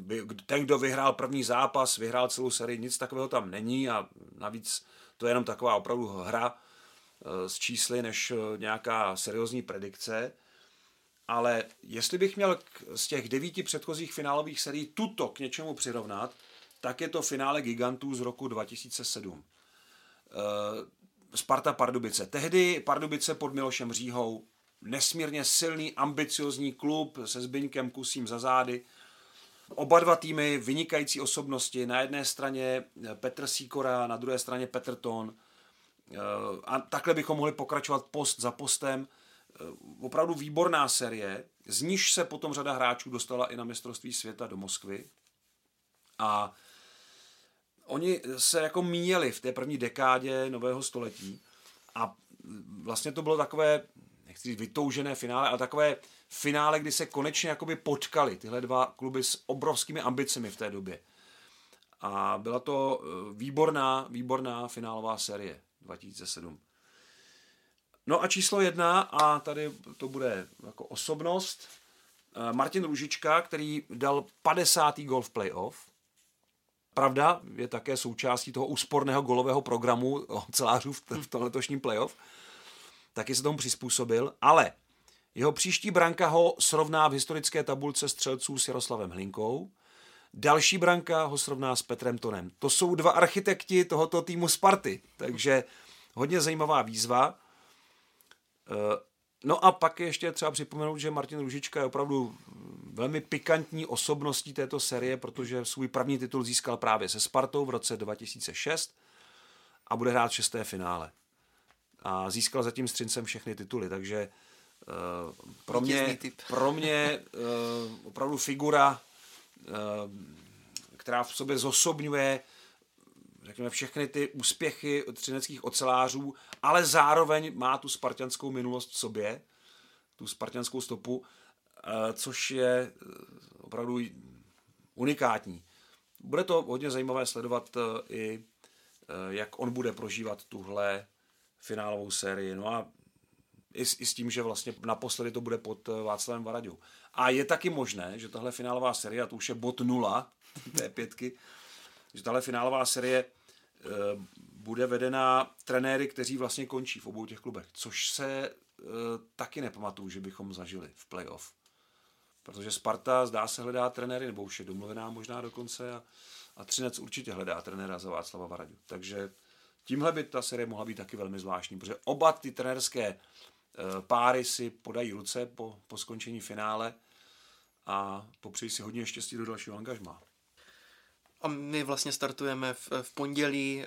ten, kdo vyhrál první zápas, vyhrál celou sérii, nic takového tam není a navíc to je jenom taková opravdu hra s čísly než nějaká seriózní predikce. Ale jestli bych měl z těch devíti předchozích finálových sérií tuto k něčemu přirovnat, tak je to finále gigantů z roku dva tisíce sedm. Sparta Pardubice. Tehdy Pardubice pod Milošem Říhou, nesmírně silný, ambiciozní klub se Zbyňkem Kusím za zády. Oba dva týmy vynikající osobnosti, na jedné straně Petr Sýkora, na druhé straně Petr Ton. A takhle bychom mohli pokračovat post za postem. Opravdu výborná série, z níž se potom řada hráčů dostala i na mistrovství světa do Moskvy. A oni se jako míjeli v té první dekádě nového století a vlastně to bylo takové, nechci říct vytoužené finále, ale takové finále, kdy se konečně jakoby potkali tyhle dva kluby s obrovskými ambicemi v té době. A byla to výborná, výborná finálová série dva tisíce sedm. No a číslo jedna, a tady to bude jako osobnost, Martin Růžička, který dal padesátý gol v playoff. Pravda, je také součástí toho úsporného golového programu ocelářů v tom letošním playoff. Taky se tomu přizpůsobil, ale jeho příští branka ho srovná v historické tabulce střelců s Jaroslavem Hlinkou. Další branka ho srovná s Petrem Tonem. To jsou dva architekti tohoto týmu Sparty, takže hodně zajímavá výzva. No a pak ještě třeba připomenout, že Martin Růžička je opravdu velmi pikantní osobností této série, protože svůj první titul získal právě se Spartou v roce dva tisíce šest a bude hrát šesté finále. A získal zatím s Třincem všechny tituly, takže uh, pro mě, pro mě uh, opravdu figura, uh, která v sobě zosobňuje řekněme, všechny ty úspěchy třineckých ocelářů, ale zároveň má tu spartanskou minulost v sobě, tu spartanskou stopu, uh, což je opravdu unikátní. Bude to hodně zajímavé sledovat uh, i, uh, jak on bude prožívat tuhle finálovou sérii, no a i s, i s tím, že vlastně naposledy to bude pod Václavem Varaďou. A je taky možné, že tahle finálová série, a to už je bod nula té pětky, že tahle finálová série e, bude vedena trenéry, kteří vlastně končí v obou těch klubech, což se e, taky nepamatuju, že bychom zažili v playoff. Protože Sparta zdá se hledá trenéry, nebo už je domluvená možná dokonce, a, a Třinec určitě hledá trenéra za Václava Varaďu. Takže tímhle by ta série mohla být taky velmi zvláštní, protože oba ty trenérské páry si podají ruce po, po skončení finále a popřejí si hodně štěstí do dalšího angažmá. A my vlastně startujeme v, v pondělí e,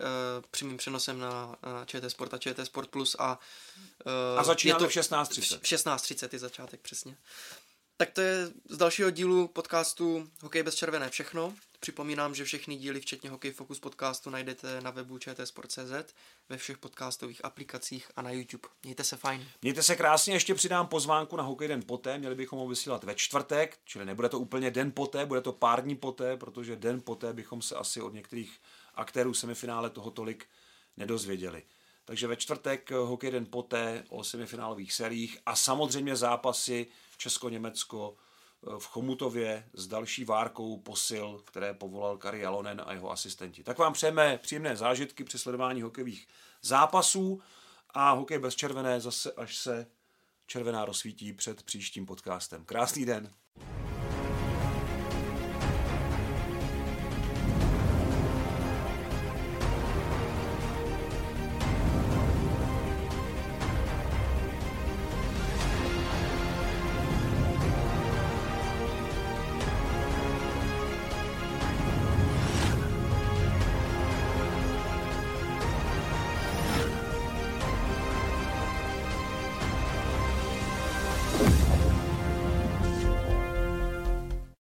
přímým přenosem na, na ČT Sport a ČT Sport Plus. A, e, a začínáme v šestnáct třicet. V šestnáct třicet je začátek, přesně. Tak to je z dalšího dílu podcastu Hokej bez červené všechno. Připomínám, že všechny díly, včetně Hokej Focus podcastu, najdete na webu čtsport tečka cz, ve všech podcastových aplikacích a na YouTube. Mějte se fajn. Mějte se krásně, ještě přidám pozvánku na Hokej den poté, měli bychom ho vysílat ve čtvrtek, čili nebude to úplně den poté, bude to pár dní poté, protože den poté bychom se asi od některých aktérů semifinále toho tolik nedozvěděli. Takže ve čtvrtek Hokej den poté o semifinálových seriích a samozřejmě zápasy Česko-Německo v Chomutově s další várkou posil, které povolal Kari Jalonen a jeho asistenti. Tak vám přejeme příjemné zážitky při sledování hokejových zápasů a hokej bez červené zase, až se červená rozsvítí před příštím podcastem. Krásný den!